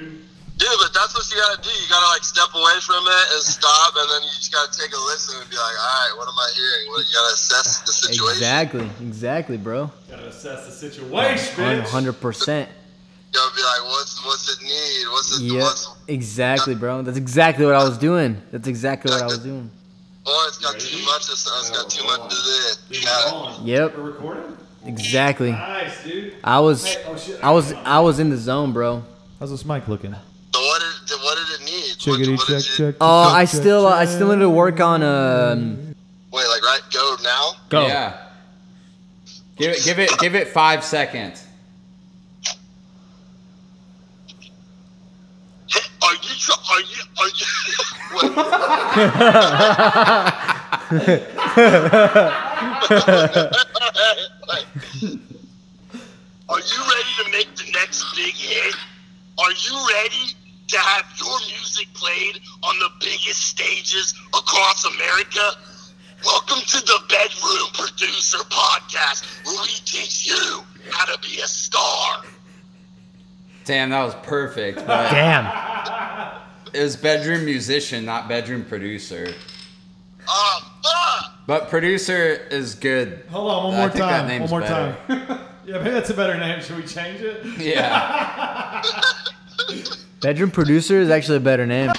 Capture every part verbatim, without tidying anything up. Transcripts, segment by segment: Dude, but that's what you gotta do. You gotta, like, step away from it and stop, and then you just gotta take a listen and be like, all right, what am I hearing? What, you gotta assess the situation. Exactly, exactly, bro. You gotta assess the situation, bitch. one hundred percent. You gotta be like, what's what's it need? What's it? Yep. What's, exactly, bro. That's exactly what I was doing. That's exactly what I was doing. Oh, it's got too much of something. It's got too much of this. Got it. Yep. We're recording? Exactly. Nice, dude. I was, hey, oh, shit. I was, I was in the zone, bro. How's this mic looking? So what did, what did it need? Chickity, what, what check, check, oh, check, I still, check. I still need to work on. Um... Wait, like right? Go now. Go. Yeah. Give it, give it, give it five seconds. Are you? Are you? Are you? Are you ready to make the next big hit? Are you ready to have your music played on the biggest stages across America? Welcome to the Bedroom Producer Podcast, where we teach you how to be a star. Damn, that was perfect. But damn. It was bedroom musician, not bedroom producer. Oh, fuck! But producer is good. Hold on, one more I think time. That name's one more better. Time. Yeah, maybe that's a better name. Should we change it? Yeah. Bedroom producer is actually a better name.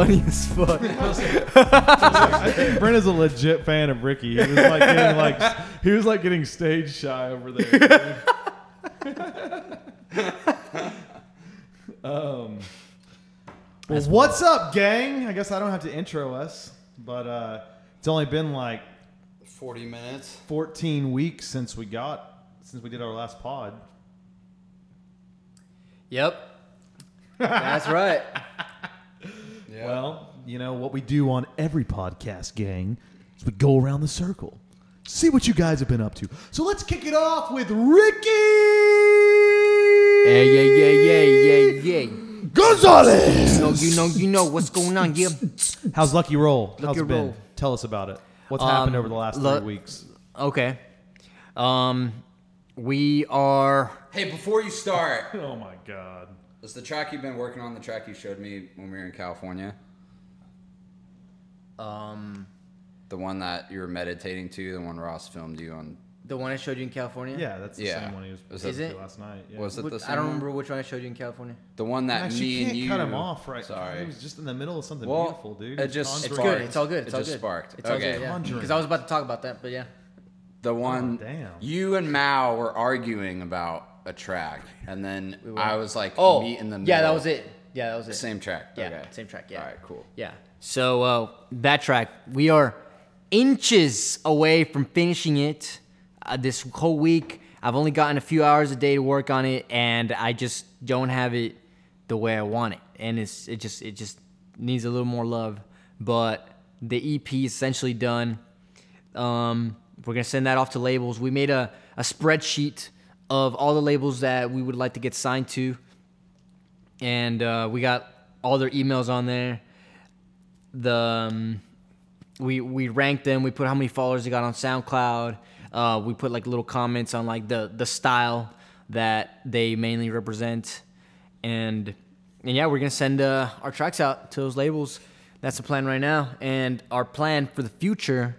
As fuck. I think Brent is a legit fan of Ricky. He was like getting like he was like getting stage shy over there. um, well, what's up, gang? I guess I don't have to intro us, but uh, it's only been like forty minutes, fourteen weeks since we got since we did our last pod. Yep, that's right. Yeah. Well, you know, what we do on every podcast, gang, is we go around the circle, see what you guys have been up to. So let's kick it off with Ricky hey, yeah, yeah, yeah, yeah, yeah. Gonzalez! You know, you know, you know what's going on, yeah. How's Lucky Roll? Lucky How's it been? Roll. Tell us about it. What's um, happened over the last l- three weeks? Okay. Um, we are... Hey, before you start... Oh, my God. Is the track you've been working on the track you showed me when we were in California? Um, the one that you were meditating to, the one Ross filmed you on. The one I showed you in California? Yeah, that's the yeah. same one he was listening to last night. Yeah. Was it the same I don't one? Remember which one I showed you in California. The one that Actually, me and you... You can't cut him off right Sorry. He was just in the middle of something well, beautiful, dude. It just It's good. It's all good. It's it all just good. sparked. It's okay. all good, yeah. Because I was about to talk about that, but yeah. The one... Oh, damn. You and Mao were arguing about... a track, and then we I was like, oh, meet in the middle. Yeah, that was it. Yeah, that was it. Same track. Yeah, okay. Same track. Yeah. All right, cool. Yeah. So uh, that track, we are inches away from finishing it. Uh, this whole week, I've only gotten a few hours a day to work on it, and I just don't have it the way I want it, and it's it just it just needs a little more love. But the E P is essentially done. Um, we're gonna send that off to labels. We made a a spreadsheet of all the labels that we would like to get signed to. And uh, we got all their emails on there. The um, we we ranked them. We put how many followers they got on SoundCloud. Uh, we put like little comments on like the, the style that they mainly represent. And and yeah, we're going to send uh, our tracks out to those labels. That's the plan right now. And our plan for the future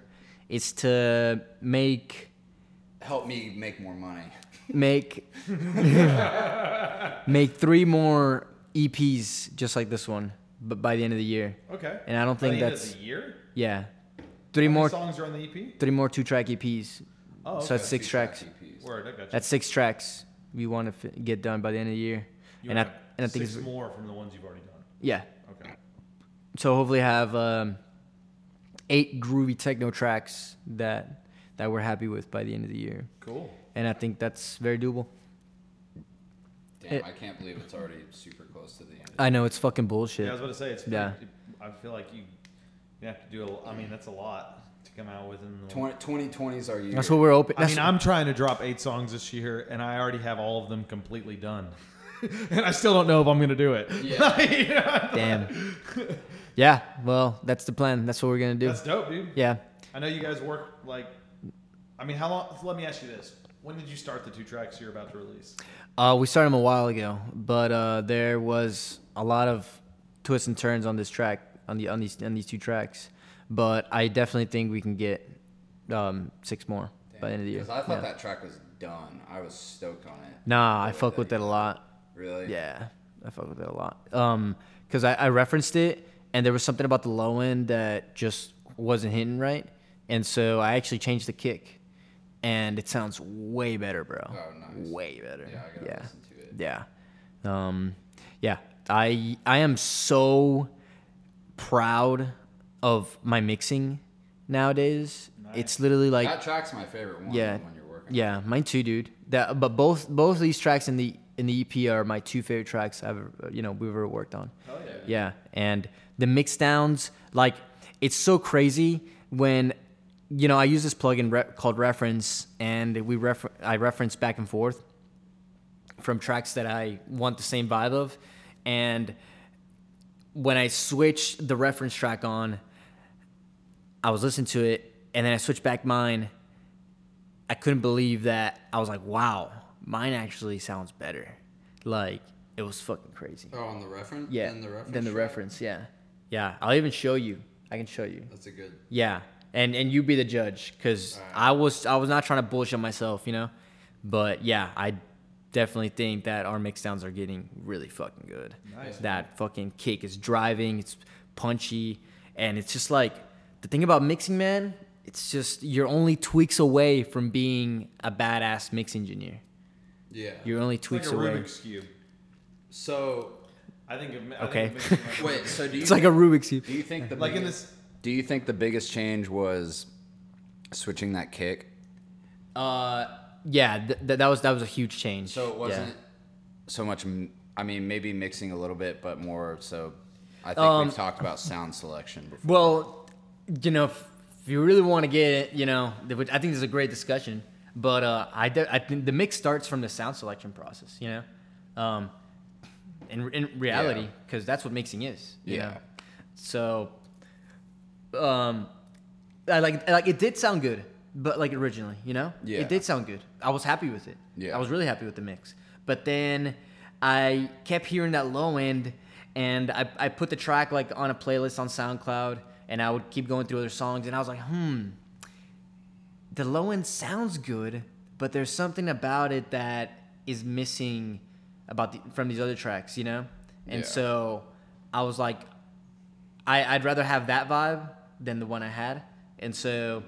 is to make... Help me make more money. Make... make three more E Ps just like this one, but by the end of the year. Okay. And I don't think that's... By the end of the year? Yeah. Three How many more songs are on the E P? Three more two-track E Ps. Oh, okay. So that's six tracks. Word, I got you. That's six tracks we want to f- get done by the end of the year. You and I and I think six it's, more from the ones you've already done. Yeah. Okay. So hopefully have um, eight groovy techno tracks that that we're happy with by the end of the year. Cool. And I think that's very doable. Damn, it, I can't believe it's already super close to the end. I know, it's fucking bullshit. Yeah, I was about to say it's. Pretty, yeah. I feel like you. You have to do a, I mean, that's a lot to come out with in the twenty twenty is our year. That's what we're open. I mean, I'm trying to drop eight songs this year, and I already have all of them completely done. And I still don't know if I'm going to do it. Yeah. Yeah. Damn. Yeah, well, that's the plan. That's what we're going to do. That's dope, dude. Yeah. I know you guys work, like, I mean, how long, let me ask you this. When did you start the two tracks you're about to release? Uh, we started them a while ago, but uh, there was a lot of twists and turns on this track. On the on these on these two tracks, but I definitely think we can get um, six more Damn. by the end of the year. Because I thought yeah. that track was done. I was stoked on it. Nah, I fuck with it a lot. Really? Yeah, I fuck with it a lot. Um, because I, I referenced it, and there was something about the low end that just wasn't hitting right, and so I actually changed the kick, and it sounds way better, bro. Oh, nice. Way better. Yeah, I gotta yeah. listen to it. Yeah, um, yeah. I I am so. proud of my mixing nowadays. Nice. It's literally like that track's my favorite one. Yeah, when you're working. Yeah, mine too, dude. That, but both both of these tracks in the in the E P are my two favorite tracks I've ever, you know we've ever worked on. Oh yeah. Yeah, and the mix downs, like it's so crazy when you know I use this plugin re- called Reference, and we refer I reference back and forth from tracks that I want the same vibe of, and when I switched the reference track on, I was listening to it, and then I switched back mine. I couldn't believe that. I was like, wow, mine actually sounds better. Like, it was fucking crazy. Oh, on the reference? Yeah. Then the reference? Then the reference, yeah. Yeah, I'll even show you. I can show you. That's a good... Yeah, and and you be the judge, because right. I was I was not trying to bullshit myself, you know? But, yeah, I... definitely think that our mixdowns are getting really fucking good. Nice. That fucking kick is driving, it's punchy, and it's just like, the thing about mixing, man, it's just, you're only tweaks away from being a badass mix engineer. Yeah. You're only tweaks it's like a away. Rubik's Cube. So, I think... Of, I okay. Think of Wait, so do you... It's think, like a Rubik's Cube. Do you think the like biggest, in this... Do you think the biggest change was switching that kick? Uh... Yeah, th- that was that was a huge change. So it wasn't yeah. so much, I mean, maybe mixing a little bit, but more so, I think um, we've talked about sound selection before. Well, you know, if, if you really want to get it, you know, I think this is a great discussion, but uh, I, de- I think the mix starts from the sound selection process, you know, um, in, in reality, because yeah. that's what mixing is, you yeah. know? So, um, I like like it did sound good. But like originally, you know, yeah. it did sound good. I was happy with it. Yeah. I was really happy with the mix. But then I kept hearing that low end, and I I put the track like on a playlist on SoundCloud, and I would keep going through other songs, and I was like, hmm, the low end sounds good, but there's something about it that is missing about the, from these other tracks, you know. And yeah. so I was like, I I'd rather have that vibe than the one I had, and so.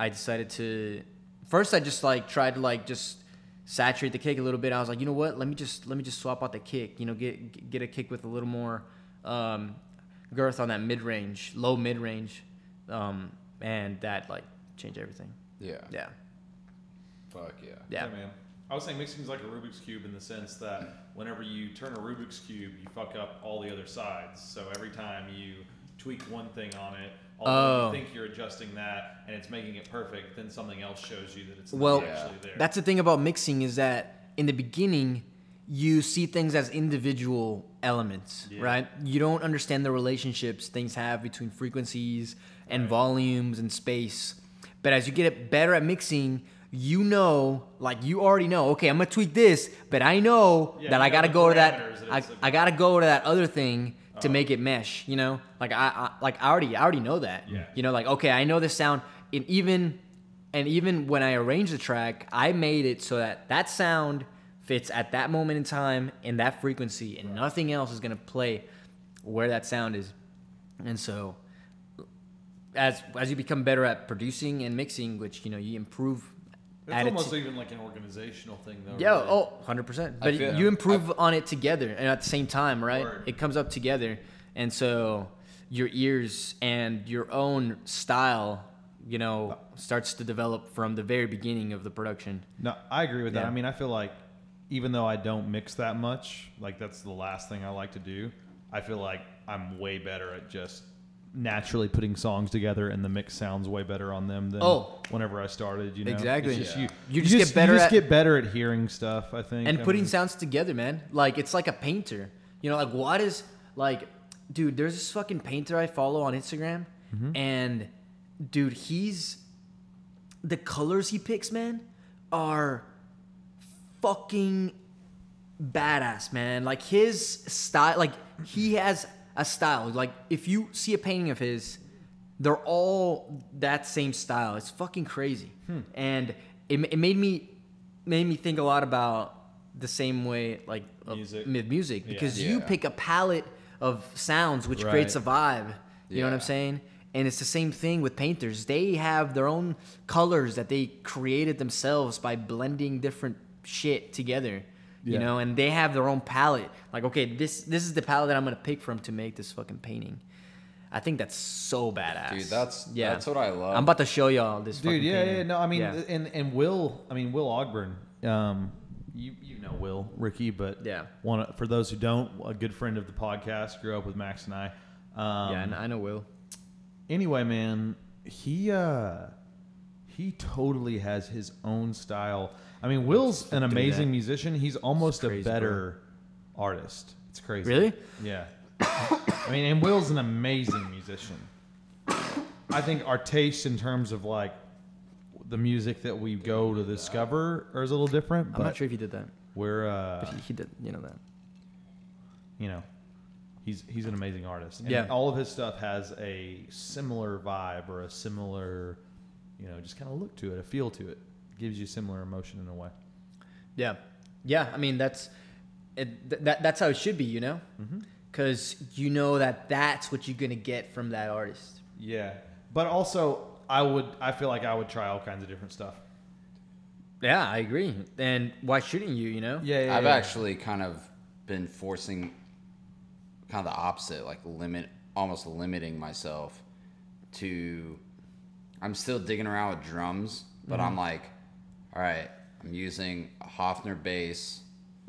I decided to, first I just like tried to like just saturate the kick a little bit. I was like, you know what? Let me just let me just swap out the kick. You know, get get a kick with a little more um, girth on that mid range, low mid range, um, and that like changed everything. Yeah. Yeah. Fuck yeah. Yeah, yeah man. I was saying mixing is like a Rubik's Cube in the sense that whenever you turn a Rubik's Cube, you fuck up all the other sides. So every time you tweak one thing on it. Although oh. you think you're adjusting that and it's making it perfect, then something else shows you that it's not well, actually there. That's the thing about mixing is that in the beginning, you see things as individual elements, yeah. right? You don't understand the relationships things have between frequencies and right. volumes and space. But as you get better at mixing, you know, like you already know, okay, I'm going to tweak this, but I know yeah, that I got to go to that, I, I got to go to that other thing uh-huh. to make it mesh, you know? Like I, I like I already I already know that. Yeah. You know, like, okay, I know this sound, and even and even when I arranged the track, I made it so that that sound fits at that moment in time in that frequency, and right. nothing else is going to play where that sound is. And so as as you become better at producing and mixing, which, you know, you improve. It's almost even like an organizational thing, though. Yeah, really. Oh, one hundred percent. But feel, you improve I've, on it together and at the same time, right? Word. It comes up together. And so your ears and your own style, you know, starts to develop from the very beginning of the production. No, I agree with yeah. that. I mean, I feel like even though I don't mix that much, like that's the last thing I like to do, I feel like I'm way better at just naturally putting songs together, and the mix sounds way better on them than oh, whenever I started, you know? Exactly. Just, yeah. you, you, you just, just, get, better you just at, get better at hearing stuff, I think. And I putting mean, sounds together, man. Like, it's like a painter. You know, like, what is, like, dude, there's this fucking painter I follow on Instagram, mm-hmm. and, dude, he's, the colors he picks, man, are fucking badass, man. Like, his style, like, he has a style. Like, if you see a painting of his, they're all that same style. It's fucking crazy. Hmm. And it it made me made me think a lot about the same way, like, music, of, with music because yeah. you yeah. pick a palette of sounds, which right. creates a vibe. You yeah. know what I'm saying? And it's the same thing with painters. They have their own colors that they created themselves by blending different shit together. You yeah. know, and they have their own palette. Like, okay, this this is the palette that I'm gonna pick from to make this fucking painting. I think that's so badass, dude. That's yeah. that's what I love. I'm about to show y'all this, dude. Fucking yeah, painting. yeah. No, I mean, yeah. and and Will, I mean Will Ogburn. Um, you you know Will, Ricky, but yeah. One for those who don't, a good friend of the podcast, grew up with Max and I. Um, yeah, and I know Will. Anyway, man, he uh, he totally has his own style. I mean, Will's an amazing musician. He's almost a better bro. artist. It's crazy. Really? Yeah. I mean, and Will's an amazing musician. I think our taste in terms of, like, the music that we go to discover is a little different. I'm not sure if he did that. We're, uh... But he, he did, you know that. You know, he's he's an amazing artist. And yeah. all of his stuff has a similar vibe or a similar, you know, just kind of look to it, a feel to it. Gives you similar emotion in a way. Yeah. Yeah. I mean, that's it, th- that that's how it should be, you know? Because mm-hmm. you know that that's what you're going to get from that artist. Yeah. But also, I would. I feel like I would try all kinds of different stuff. Yeah, I agree. And why shouldn't you, you know? Yeah, yeah, I've yeah. actually kind of been forcing kind of the opposite, like limit, almost limiting myself to... I'm still digging around with drums, but mm-hmm. I'm like... All right, I'm using a Hofner bass.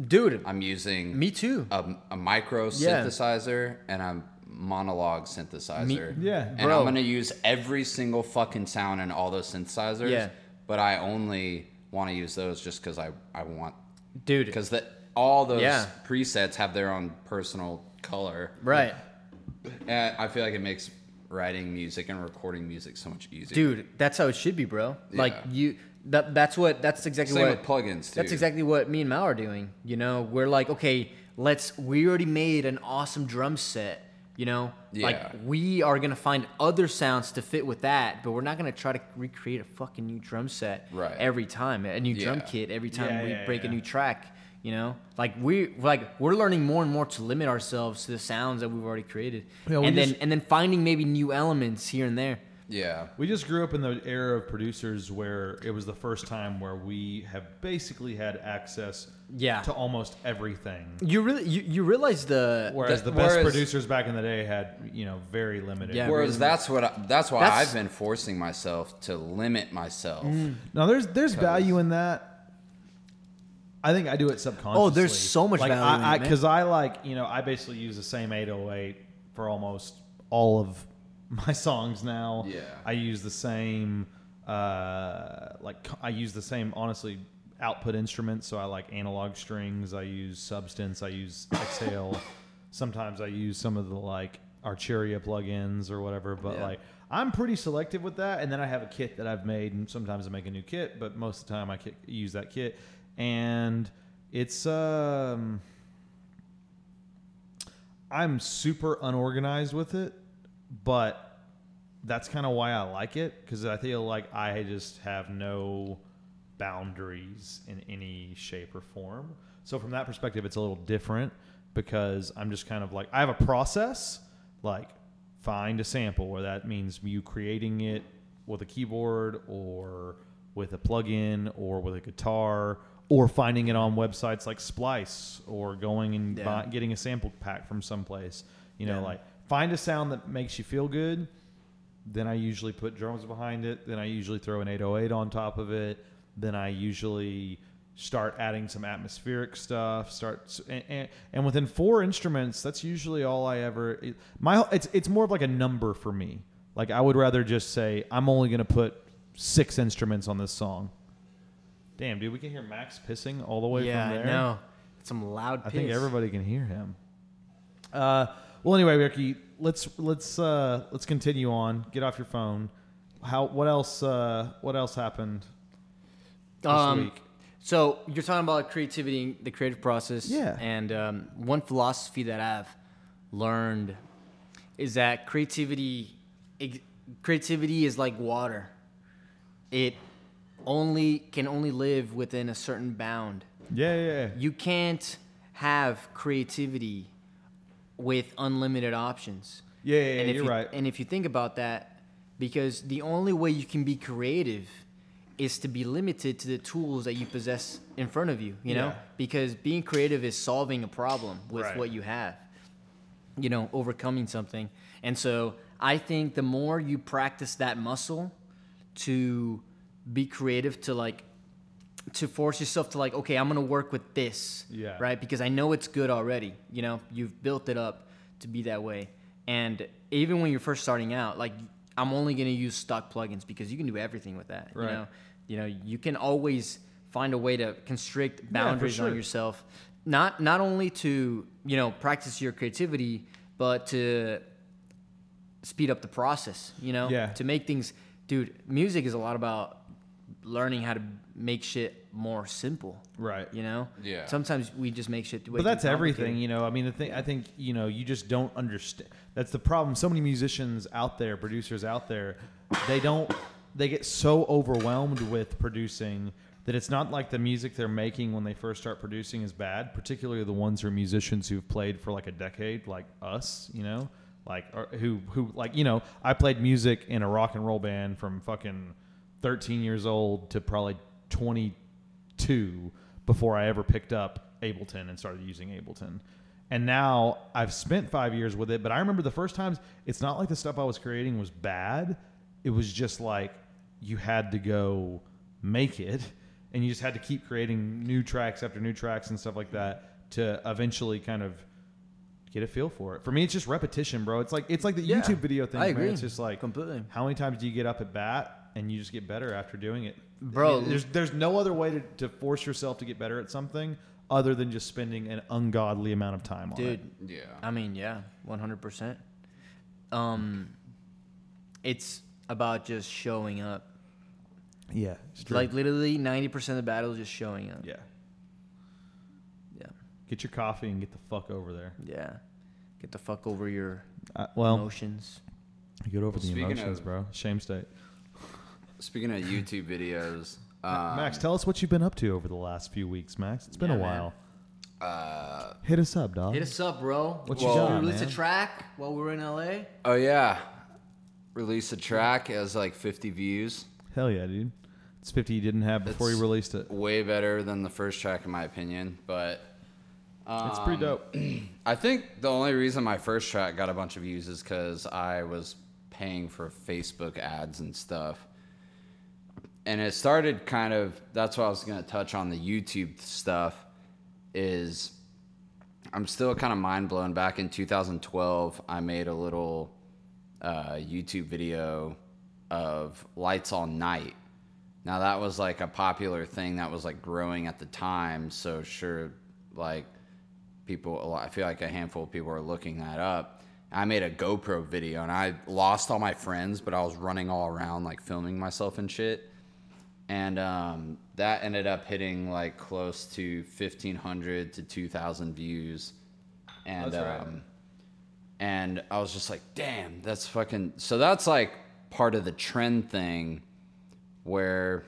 Dude. I'm using... Me too. A, a micro synthesizer yeah. and a monologue synthesizer. Me, yeah, And bro. I'm going to use every single fucking sound in all those synthesizers. Yeah. But I only want to use those just because I, I want... Dude. Because all those yeah. presets have their own personal color. Right. And I feel like it makes writing music and recording music so much easier. Dude, that's how it should be, bro. Yeah. Like, you... That that's what that's exactly Same what with plugins too. That's exactly what me and Mal are doing. You know, we're like, okay, let's we already made an awesome drum set. You know, yeah. like we are gonna find other sounds to fit with that, but we're not gonna try to recreate a fucking new drum set right. every time, a new yeah. drum kit every time yeah, we yeah, break yeah. a new track. You know, like we like we're learning more and more to limit ourselves to the sounds that we've already created, yeah, and then just... and then finding maybe new elements here and there. Yeah. We just grew up in the era of producers where it was the first time where we have basically had access yeah. to almost everything. You really you, you realize the whereas the, the best whereas, producers back in the day had, you know, very limited. Yeah, whereas really that's what I, that's why that's, I've been forcing myself to limit myself. Mm. Now there's there's value in that. I think I do it subconsciously. Oh, there's so much like, value I, in it. Because I like, you know, I basically use the same eight oh eight for almost all of my songs now. Yeah. I use the same, uh, like I use the same, honestly, output instruments. So I like analog strings. I use Substance. I use Exhale. Sometimes I use some of the like Arturia plugins or whatever, but yeah. like I'm pretty selective with that. And then I have a kit that I've made, and sometimes I make a new kit, but most of the time I use that kit. And it's um, I'm super unorganized with it, but that's kind of why I like it, because I feel like I just have no boundaries in any shape or form. So from that perspective, it's a little different, because I'm just kind of like, I have a process, like find a sample, where that means you creating it with a keyboard or with a plugin or with a guitar, or finding it on websites like Splice, or going and yeah. buy, getting a sample pack from someplace. You know, yeah. like find a sound that makes you feel good. Then I usually put drums behind it. Then I usually throw an eight oh eight on top of it. Then I usually start adding some atmospheric stuff. Start and, and, and within four instruments, that's usually all I ever. My it's it's more of like a number for me. Like I would rather just say I'm only gonna put six instruments on this song. Damn, dude, we can hear Max pissing all the way yeah, from there. Yeah, I know. Some loud. I piss. think everybody can hear him. Uh, well, anyway, Ricky. Let's let's uh, let's continue on. Get off your phone. How? What else? Uh, what else happened this um, week? So you're talking about creativity, the creative process. Yeah. And um, one philosophy that I've learned is that creativity, it, creativity is like water. It only can only live within a certain bound. Yeah, yeah. yeah. You can't have creativity with unlimited options. Yeah, yeah, yeah and if you're you, right. And if you think about that, because the only way you can be creative is to be limited to the tools that you possess in front of you, you know? Yeah. Because being creative is solving a problem with right. what you have, you know, overcoming something. And so I think the more you practice that muscle to be creative, to like, to force yourself to like, okay, I'm going to work with this, yeah. right? Because I know it's good already. You know, you've built it up to be that way. And even when you're first starting out, like I'm only going to use stock plugins, because you can do everything with that. Right. You know, you know, you can always find a way to constrict boundaries yeah, for sure. on yourself. Not, not only to, you know, practice your creativity, but to speed up the process, you know, yeah. to make things, dude, music is a lot about learning how to make shit more simple, right? You know, yeah. Sometimes we just make shit. The way but that's everything, you know. I mean, the thing I think you know, you just don't understand. That's the problem. So many musicians out there, producers out there, they don't. They get so overwhelmed with producing that it's not like the music they're making when they first start producing is bad. Particularly the ones who are musicians who've played for like a decade, like us, you know, like or who who like you know, I played music in a rock and roll band from fucking thirteen years old to probably twenty-two before I ever picked up Ableton and started using Ableton. And now I've spent five years with it, but I remember the first times, it's not like the stuff I was creating was bad. It was just like you had to go make it, and you just had to keep creating new tracks after new tracks and stuff like that to eventually kind of get a feel for it. For me, it's just repetition, bro. It's like it's like the yeah, YouTube video thing. I agree. Man. It's just like completely. How many times do you get up at bat? And you just get better after doing it. Bro. There's there's no other way to, to force yourself to get better at something other than just spending an ungodly amount of time Dude, on it. Dude, yeah. I mean, yeah, one hundred percent. Um, it's about just showing up. Yeah. Like literally ninety percent of the battle is just showing up. Yeah. Yeah. Get your coffee and get the fuck over there. Yeah. Get the fuck over your uh, well, emotions. Get over well, the emotions, of- bro. Shame state. Speaking of YouTube videos, um, Max, tell us what you've been up to over the last few weeks, Max. It's been yeah, a while. Uh, hit us up, dog. Hit us up, bro. What well, you got, we released man? a track while we were in L A. Oh, yeah. Released a track. It was like fifty views. Hell yeah, dude. It's fifty you didn't have before it's you released it. Way better than the first track, in my opinion, but um, it's pretty dope. I think the only reason my first track got a bunch of views is because I was paying for Facebook ads and stuff. And it started kind of, that's what I was going to touch on, the YouTube stuff, is I'm still kind of mind blown. Back in two thousand twelve, I made a little uh, YouTube video of Lights All Night. Now that was like a popular thing that was like growing at the time. So sure, like people, a lot, I feel like a handful of people are looking that up. I made a GoPro video and I lost all my friends, but I was running all around like filming myself and shit. And um, that ended up hitting like close to fifteen hundred to two thousand views. And that's um, right. And I was just like, damn, that's fucking... So that's like part of the trend thing where...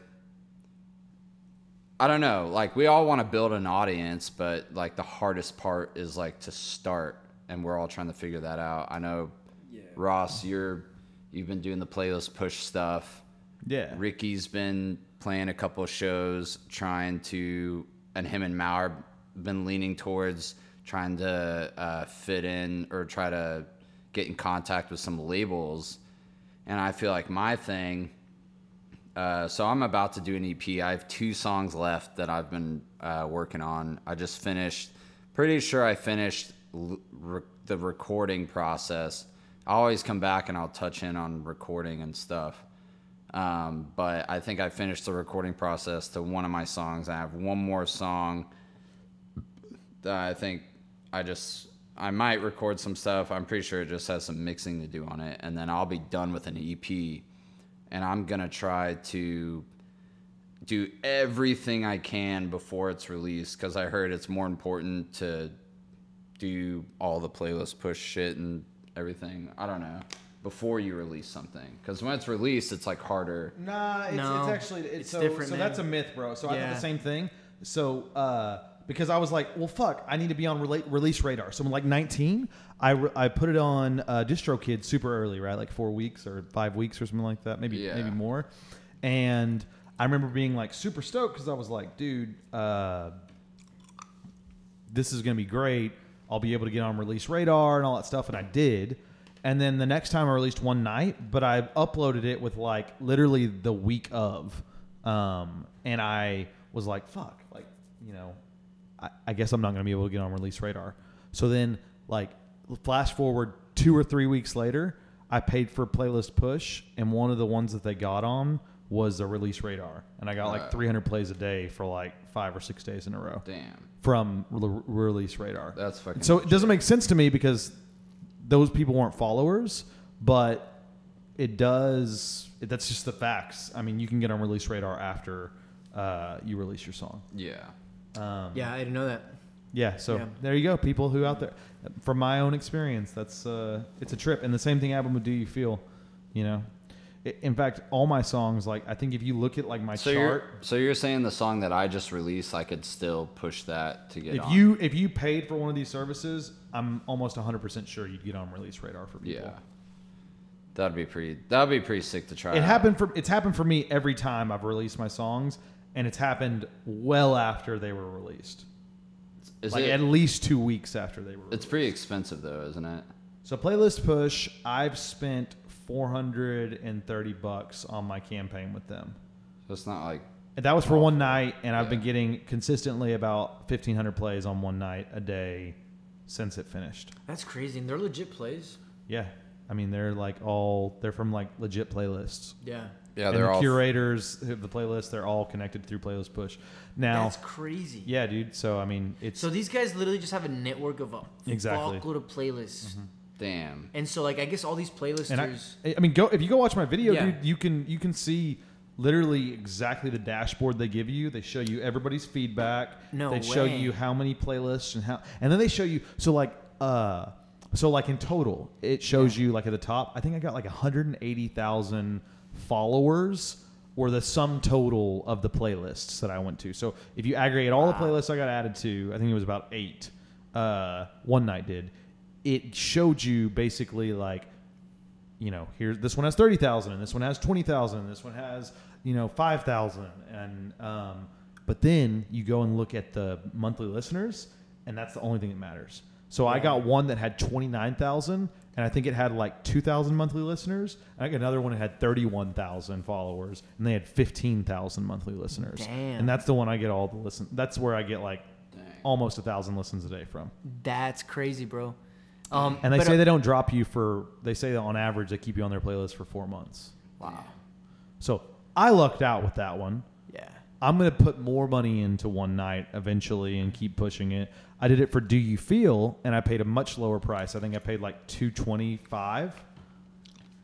I don't know, like we all want to build an audience, but like the hardest part is like to start, and we're all trying to figure that out. I know, yeah. Ross, you're you've been doing the Playlist Push stuff. Yeah. Ricky's been playing a couple of shows, trying to, and him and Mao have been leaning towards trying to uh, fit in or try to get in contact with some labels. And I feel like my thing. Uh, so I'm about to do an E P. I have two songs left that I've been uh, working on. I just finished, pretty sure I finished l- re- the recording process. I always come back and I'll touch in on recording and stuff. Um, but I think I finished the recording process to one of my songs. I have one more song that I think I just, I might record some stuff. I'm pretty sure it just has some mixing to do on it. And then I'll be done with an E P. And I'm going to try to do everything I can before it's released, because I heard it's more important to do all the Playlist Push shit and everything. I don't know. Before you release something. Because when it's released, it's like harder. Nah, it's, no, it's actually... It's, it's so, different. So man. That's a myth, bro. So yeah. I did the same thing. So... uh Because I was like, well, fuck, I need to be on rela- release radar. So I'm like nineteen. I, re- I put it on uh, DistroKid super early, right? Like four weeks or five weeks or something like that. Maybe yeah. maybe more. And I remember being like super stoked because I was like, dude, uh, this is going to be great. I'll be able to get on release radar and all that stuff. And I did. And then the next time I released One Night, but I uploaded it with like literally the week of. Um, and I was like, fuck, like, you know. I guess I'm not going to be able to get on release radar. So then, like, flash forward two or three weeks later, I paid for Playlist Push, and one of the ones that they got on was a release radar. And I got, uh, like, three hundred plays a day for, like, five or six days in a row. Damn. From re- release radar. That's fucking... So it doesn't make sense to me because those people weren't followers, but it does... It, that's just the facts. I mean, you can get on release radar after uh, you release your song. Yeah. Um, yeah, I didn't know that. Yeah, so yeah. There you go, people who out there. From my own experience, that's uh, it's a trip. And the same thing happened with Do You Feel, you know? It, in fact, all my songs, like I think if you look at like my so chart. You're, so you're saying the song that I just released, I could still push that to get if on? You, if you paid for one of these services, I'm almost one hundred percent sure you'd get on release radar for people. Yeah. That'd be pretty, that'd be pretty sick to try. It happened for, it's happened for me every time I've released my songs. And it's happened well after they were released. Is like it, at least two weeks after they were released. It's pretty expensive, though, isn't it? So Playlist Push, I've spent four hundred thirty bucks on my campaign with them. So it's not like... And that was for one night, and I've yeah. been getting consistently about fifteen hundred plays on One Night a day since it finished. That's crazy. And they're legit plays? Yeah. I mean, they're like all... They're from like legit playlists. Yeah. Yeah, and they're the all curators of the playlist. They're all connected through Playlist Push. Now that's crazy. Yeah, dude. So I mean, it's so these guys literally just have a network of a exactly go to playlists. Mm-hmm. Damn. And so like I guess all these playlisters. I, I mean, go if you go watch my video, yeah. dude. You can you can see literally exactly the dashboard they give you. They show you everybody's feedback. No, they way. show you how many playlists and how, and then they show you so like uh so like in total it shows yeah. you like at the top. I think I got like one hundred eighty thousand followers were the sum total of the playlists that I went to. So if you aggregate all wow. the playlists I got added to, I think it was about eight. Uh, One Night did. It showed you basically like, you know, here this one has thirty thousand, and this one has twenty thousand, and this one has you know five thousand, and um, but then you go and look at the monthly listeners, and that's the only thing that matters. So yeah. I got one that had twenty nine thousand. And I think it had like two thousand monthly listeners. I got another one that had thirty-one thousand followers. And they had fifteen thousand monthly listeners. Damn. And that's the one I get all the listen. That's where I get like Dang. almost one thousand listens a day from. That's crazy, bro. Um, and they say uh, they don't drop you for... They say that on average they keep you on their playlist for four months. Wow. So I lucked out with that one. Yeah. I'm going to put more money into One Night eventually and keep pushing it. I did it for Do You Feel, and I paid a much lower price. I think I paid like two twenty-five.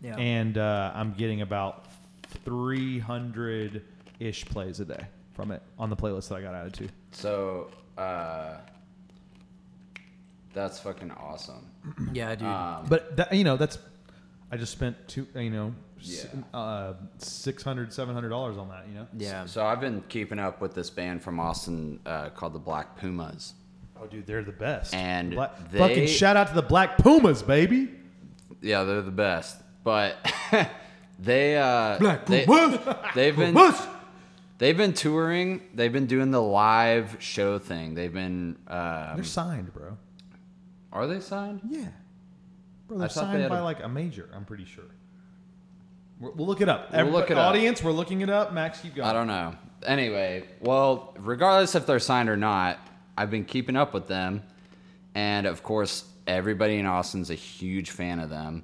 Yeah. And uh, I'm getting about three hundred-ish plays a day from it on the playlist that I got added to. So uh, that's fucking awesome. Yeah, dude. Um, but, that, you know, that's... I just spent two, you know, yeah. uh, six hundred, seven hundred dollars on that, you know? Yeah. So I've been keeping up with this band from Austin uh, called the Black Pumas. Oh, dude, they're the best. And the Black, they, fucking shout out to the Black Pumas, baby. Yeah, they're the best. But they, uh, Black Pumas. They, they've been, they've been touring. They've been doing the live show thing. They've been, um, they're signed, bro. Are they signed? Yeah. Bro, they're signed they by, a, like, a major, I'm pretty sure. We're, we'll look it up. We'll look it audience, up. We're looking it up. Max, keep going. I don't know. Anyway, well, regardless if they're signed or not, I've been keeping up with them. And, of course, everybody in Austin's a huge fan of them.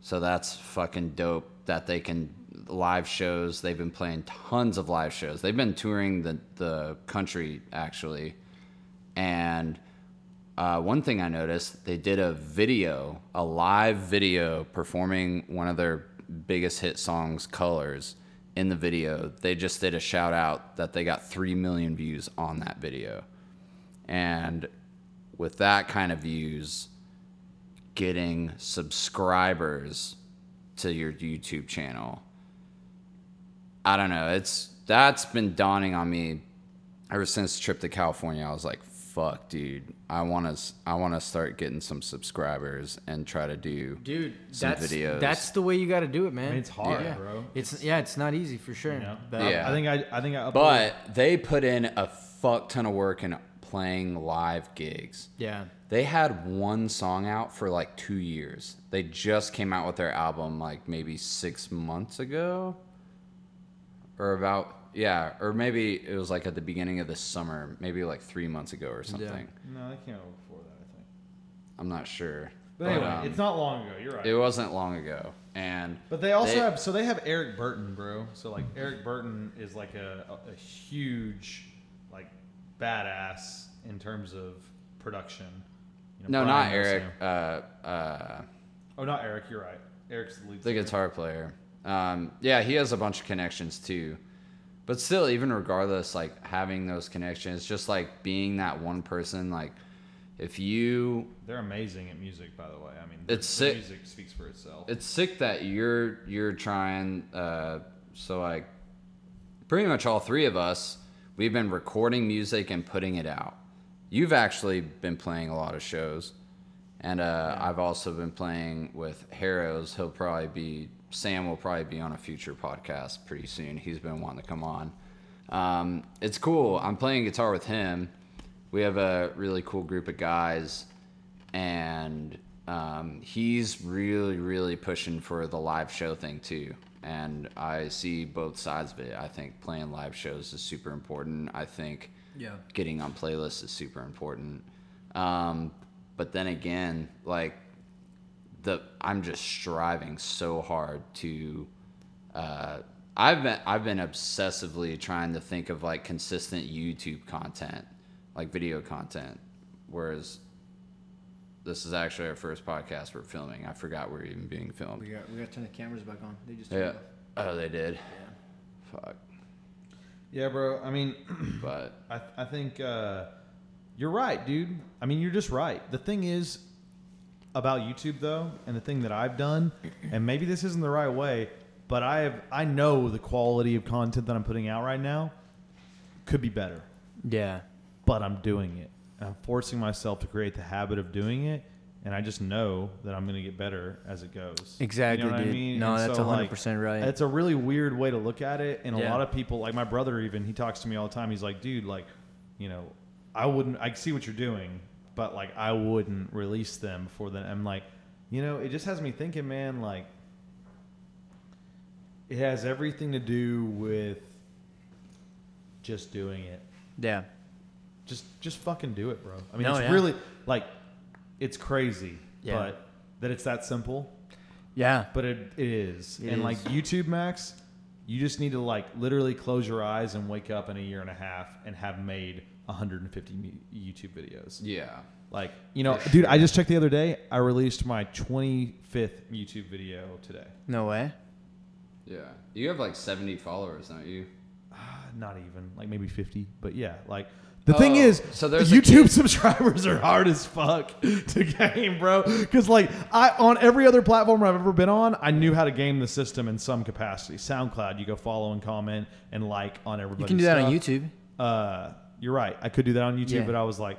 So that's fucking dope that they can live shows. They've been playing tons of live shows. They've been touring the, the country, actually. And... Uh, one thing I noticed, they did a video, a live video performing one of their biggest hit songs, Colors. In the video, they just did a shout out that they got three million views on that video. And with that kind of views, getting subscribers to your YouTube channel, I don't know. It's that's been dawning on me ever since the trip to California. I was like, fuck, dude. I want to. I want to start getting some subscribers and try to do dude, some that's, videos. That's the way you got to do it, man. I mean, it's hard, yeah. bro. It's, it's yeah, it's not easy for sure. You know? But yeah. I think I. I think I. But they put in a fuck ton of work in playing live gigs. Yeah. They had one song out for like two years. They just came out with their album like maybe six months ago, or about. Yeah, or maybe it was like at the beginning of the summer, maybe like three months ago or something. Yeah. No, that came out before that, I think. I'm not sure. But, but anyway, um, it's not long ago. You're right. It wasn't long ago, and but they also they, have so they have Eric Burton, bro. So like Eric Burton is like a, a, a huge, like badass in terms of production. You know, no, Brian not Eric. Uh, uh, oh, not Eric. You're right. Eric's the lead. The singer. Guitar player. Um, yeah, he has a bunch of connections too. But still, even regardless, like having those connections, just like being that one person, like if you... They're amazing at music, by the way. I mean, it's sick. Music speaks for itself. It's sick that you're you're trying. Uh, so like pretty much all three of us, we've been recording music and putting it out. You've actually been playing a lot of shows. And uh, yeah. I've also been playing with Harrow's. He'll probably be... Sam will probably be on a future podcast pretty soon. He's been wanting to come on. Um, it's cool. I'm playing guitar with him. We have a really cool group of guys. And um, he's really, really pushing for the live show thing, too. And I see both sides of it. I think playing live shows is super important. I think yeah. getting on playlists is super important. Um, but then again, like... The, I'm just striving so hard to. Uh, I've been I've been obsessively trying to think of like consistent YouTube content, like video content. Whereas, this is actually our first podcast we're filming. I forgot we were even being filmed. We got we got to turn the cameras back on. They just yeah. Oh, they did. Yeah. Fuck. Yeah, bro. I mean, but I I think uh, you're right, dude. I mean, you're just right. The thing is. About YouTube though, and the thing that I've done, and maybe this isn't the right way, but I have I know the quality of content that I'm putting out right now could be better. Yeah. But I'm doing it. And I'm forcing myself to create the habit of doing it, and I just know that I'm gonna get better as it goes. Exactly. You know what dude. I mean? No, and that's a hundred percent right. It's a really weird way to look at it. And yeah. a lot of people, like my brother even, he talks to me all the time, he's like, dude, like, you know, I wouldn't I see what you're doing. But, like, I wouldn't release them for the... I'm like, you know, it just has me thinking, man, like... It has everything to do with just doing it. Yeah. Just just fucking do it, bro. I mean, no, it's yeah. really... Like, it's crazy. Yeah. But that it's that simple. Yeah. But it, it is. It and, is. Like, YouTube, Max, You just need to like literally close your eyes and wake up in a year and a half and have made one hundred fifty YouTube videos. Yeah. Like, you know, dude, I just checked the other day. I released my twenty-fifth YouTube video today. No way. Yeah. You have like seventy followers, don't you? Uh, not even. Like maybe fifty. But yeah, like the oh, thing is, so YouTube subscribers are hard as fuck to game, bro. Because like I on every other platform I've ever been on, I knew how to game the system in some capacity. SoundCloud, you go follow and comment and like on everybody's. You can do stuff. That on YouTube. Uh, you're right. I could do that on YouTube, yeah. But I was like,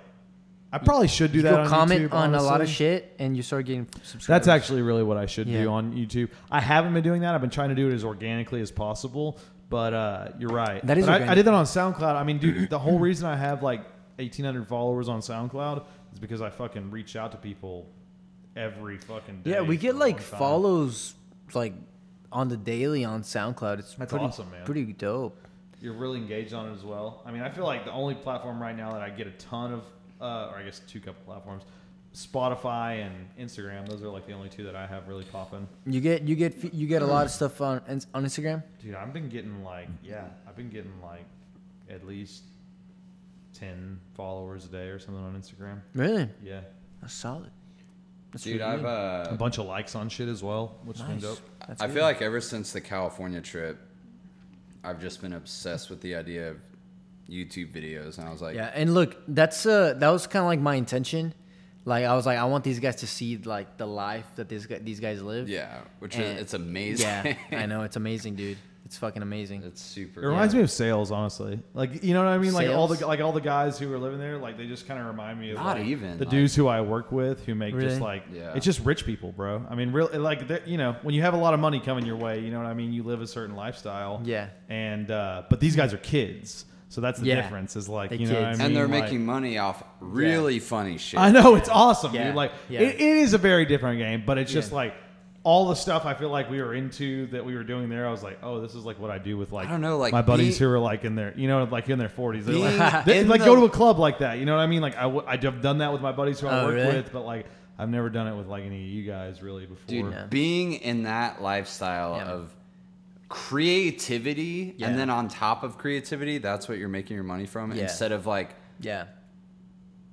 I probably should do you that on YouTube. Comment on honestly. A lot of shit, and you start getting subscribers. That's actually really what I should yeah. do on YouTube. I haven't been doing that. I've been trying to do it as organically as possible, but uh, you're right. That is but I, I did that on SoundCloud. I mean, dude, the whole reason I have like eighteen hundred followers on SoundCloud is because I fucking reach out to people every fucking day. Yeah, we get like follows like on the daily on SoundCloud. It's That's pretty, awesome, man. Pretty dope. You're really engaged on it as well. I mean, I feel like the only platform right now that I get a ton of Uh, or I guess two couple platforms, Spotify and Instagram. Those are like the only two that I have really popping. You get you get you get a lot of stuff on on Instagram. Dude, I've been getting like yeah, I've been getting like at least ten followers a day or something on Instagram. Really? Yeah, that's solid. That's Dude, I've uh, a bunch of likes on shit as well, which nice. Has been dope. That's I good. Feel like ever since the California trip, I've just been obsessed with the idea of YouTube videos, and I was like, yeah. And look, that's uh, that was kind of like my intention. Like, I was like, I want these guys to see like the life that these guys, these guys live. Yeah, which and is it's amazing. Yeah, I know it's amazing, dude. It's fucking amazing. It's super. It reminds yeah. me of sales, honestly. Like, you know what I mean? Like sales? all the like all the guys who were living there, like they just kind of remind me of not like, even the like, dudes who I work with who make really? Just like yeah. it's just rich people, bro. I mean, really, like you know, when you have a lot of money coming your way, you know what I mean? You live a certain lifestyle. Yeah. And uh, but these guys are kids. So that's the yeah. difference is like, the you know kids. What I mean? And they're like, making money off really yeah. funny shit. I know. It's awesome. Yeah. Dude. Like yeah. it, it is a very different game, but it's yeah. just like all the stuff I feel like we were into that we were doing there. I was like, oh, this is like what I do with like, I don't know, like my buddies be, who are like in their, you know, like in their forties. They're like, they, like the, go to a club like that. You know what I mean? Like I, w- I've done that with my buddies who I oh, work really? With, but like I've never done it with like any of you guys really before. Dude, yeah. being in that lifestyle yeah. of creativity yeah. and then on top of creativity, that's what you're making your money from yeah. instead of like yeah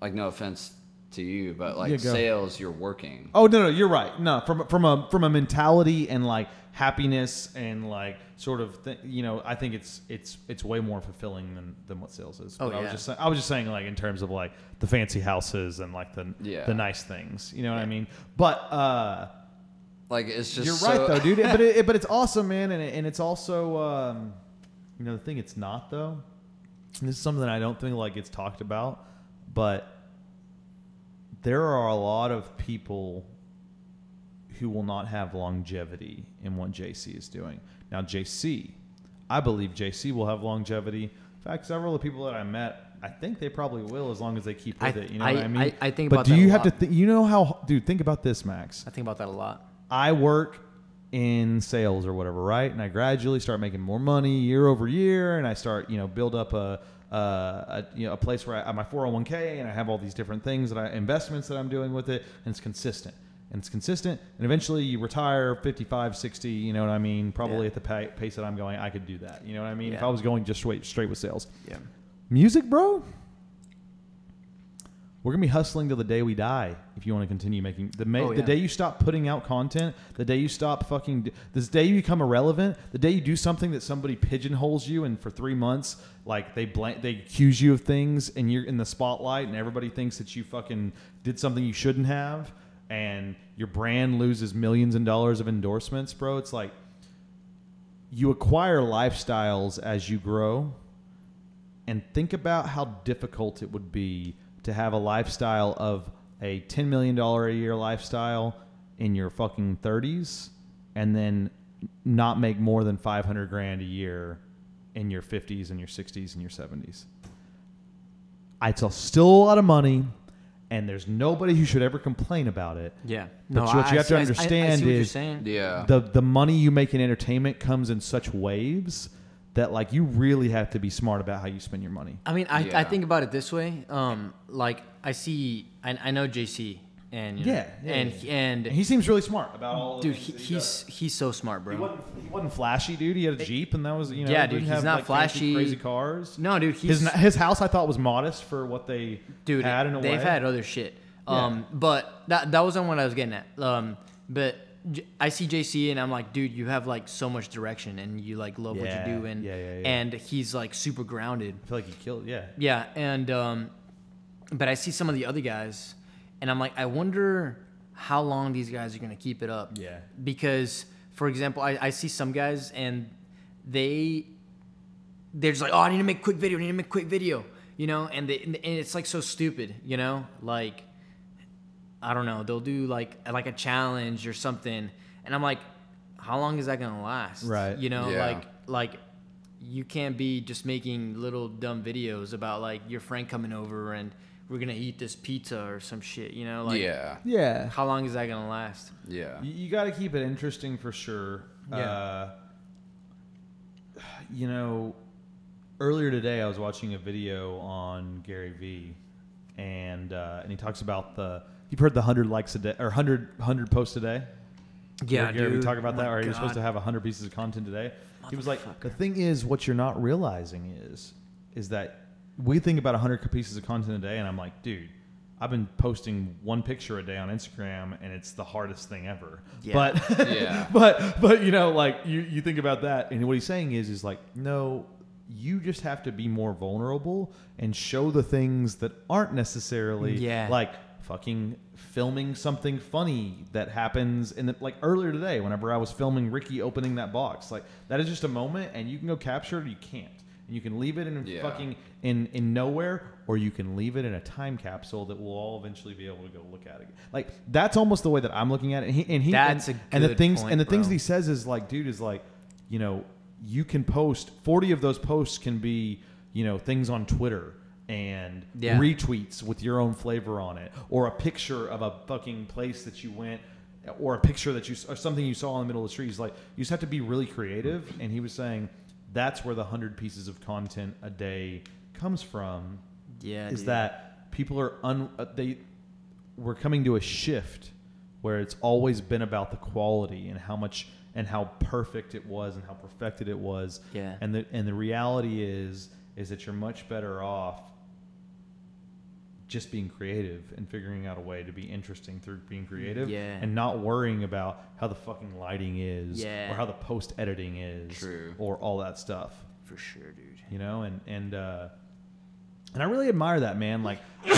like no offense to you but like you sales you're working oh no no you're right no from from a from a mentality and like happiness and like sort of th- you know I think it's it's it's way more fulfilling than than what sales is but oh, yeah. I was just I was just saying like in terms of like the fancy houses and like the yeah. the nice things you know what yeah. I mean but uh like it's just you're so right though, dude. But it, but it's awesome, man, and it, and it's also um, you know the thing it's not though. And this is something that I don't think like it's talked about, but there are a lot of people who will not have longevity in what J C is doing. Now J C, I believe J C will have longevity. In fact, several of the people that I met, I think they probably will as long as they keep with I, it. You know I, what I mean? I, I think. But about do that you a have lot. To think? You know how, dude? Think about this, Max. I think about that a lot. I work in sales or whatever, right? And I gradually start making more money year over year, and I start, you know, build up a, a, a you know, a place where I have my four oh one k, and I have all these different things that I investments that I'm doing with it, and it's consistent, and it's consistent, and eventually you retire fifty-five, sixty, you know what I mean? Probably yeah. at the pay, pace that I'm going, I could do that, you know what I mean? Yeah. If I was going just straight straight with sales, yeah. Music, bro. We're going to be hustling till the day we die if you want to continue making... The, ma- oh, yeah. the day you stop putting out content, the day you stop fucking... D- this day you become irrelevant, the day you do something that somebody pigeonholes you and for three months, like, they blank, they accuse you of things and you're in the spotlight and everybody thinks that you fucking did something you shouldn't have and your brand loses millions and dollars of endorsements, bro. It's like you acquire lifestyles as you grow and think about how difficult it would be to have a lifestyle of a ten million dollars a year lifestyle in your fucking thirties and then not make more than five hundred grand a year in your fifties and your sixties and your seventies. It's still a lot of money and there's nobody who should ever complain about it. Yeah. But no, what I, you have I, to understand I, I is yeah. the, the money you make in entertainment comes in such waves that like you really have to be smart about how you spend your money. I mean, I, yeah. I think about it this way. Um, like I see, I, I know J C, And you know, yeah, yeah, and, yeah. And and he seems really smart about all the dude. He, he he's does. He's so smart, bro. He wasn't, he wasn't flashy, dude. He had a Jeep, and that was you know. Yeah, dude. He's have, not like, flashy, crazy, crazy cars. No, dude. He's, his his house I thought was modest for what they dude, had in a they've way. They've had other shit. Yeah. Um, but that that wasn't what I was getting at. Um, but I see J C, and I'm like, dude, you have like so much direction, and you like love yeah. what you do, and yeah, yeah, yeah. and he's like super grounded. I feel like he killed. Yeah. Yeah, and um, but I see some of the other guys. And I'm like, I wonder how long these guys are going to keep it up. Yeah. Because, for example, I, I see some guys and they, they're just like, oh, I need to make a quick video. I need to make a quick video, you know? And, they, and it's like so stupid, you know? Like, I don't know. They'll do like like a challenge or something. And I'm like, how long is that going to last? Right. You know, yeah. like like you can't be just making little dumb videos about like your friend coming over and we're gonna eat this pizza or some shit, you know? Like, yeah. Yeah. How long is that gonna last? Yeah. You, you got to keep it interesting for sure. Yeah. Uh, you know, earlier today I was watching a video on Gary Vee, and uh, and he talks about the you've heard the hundred likes a day or one hundred posts a day. Yeah, Gary, dude. Gary Vee talk about oh that, or you're supposed to have one hundred pieces of content today. He was like, the thing is, what you're not realizing is, is that. We think about one hundred pieces of content a day, and I'm like, dude, I've been posting one picture a day on Instagram, and it's the hardest thing ever. Yeah. But, yeah. but, but you know, like, you, you think about that, and what he's saying is, is like, no, you just have to be more vulnerable and show the things that aren't necessarily, yeah. like, fucking filming something funny that happens. And like earlier today, whenever I was filming Ricky opening that box, like, that is just a moment, and you can go capture it or you can't. And you can leave it in yeah. fucking in, in nowhere, or you can leave it in a time capsule that we'll all eventually be able to go look at again. Like that's almost the way that I'm looking at it. And he, and he that's and, a good and the things point, and the bro. Things that he says is like, dude, is like, you know, you can post forty of those posts can be, you know, things on Twitter and yeah. retweets with your own flavor on it, or a picture of a fucking place that you went, or a picture that you or something you saw in the middle of the street. He's like, you just have to be really creative. And he was saying. That's where the hundred pieces of content a day comes from. Yeah, is dude. That people are un they we're coming to a shift where it's always been about the quality and how much and how perfect it was and how perfected it was. Yeah, and the and the reality is is that you're much better off just being creative and figuring out a way to be interesting through being creative yeah. and not worrying about how the fucking lighting is yeah. or how the post editing is True. Or all that stuff. For sure, dude. You know, and, and, uh, and I really admire that, man. Like, I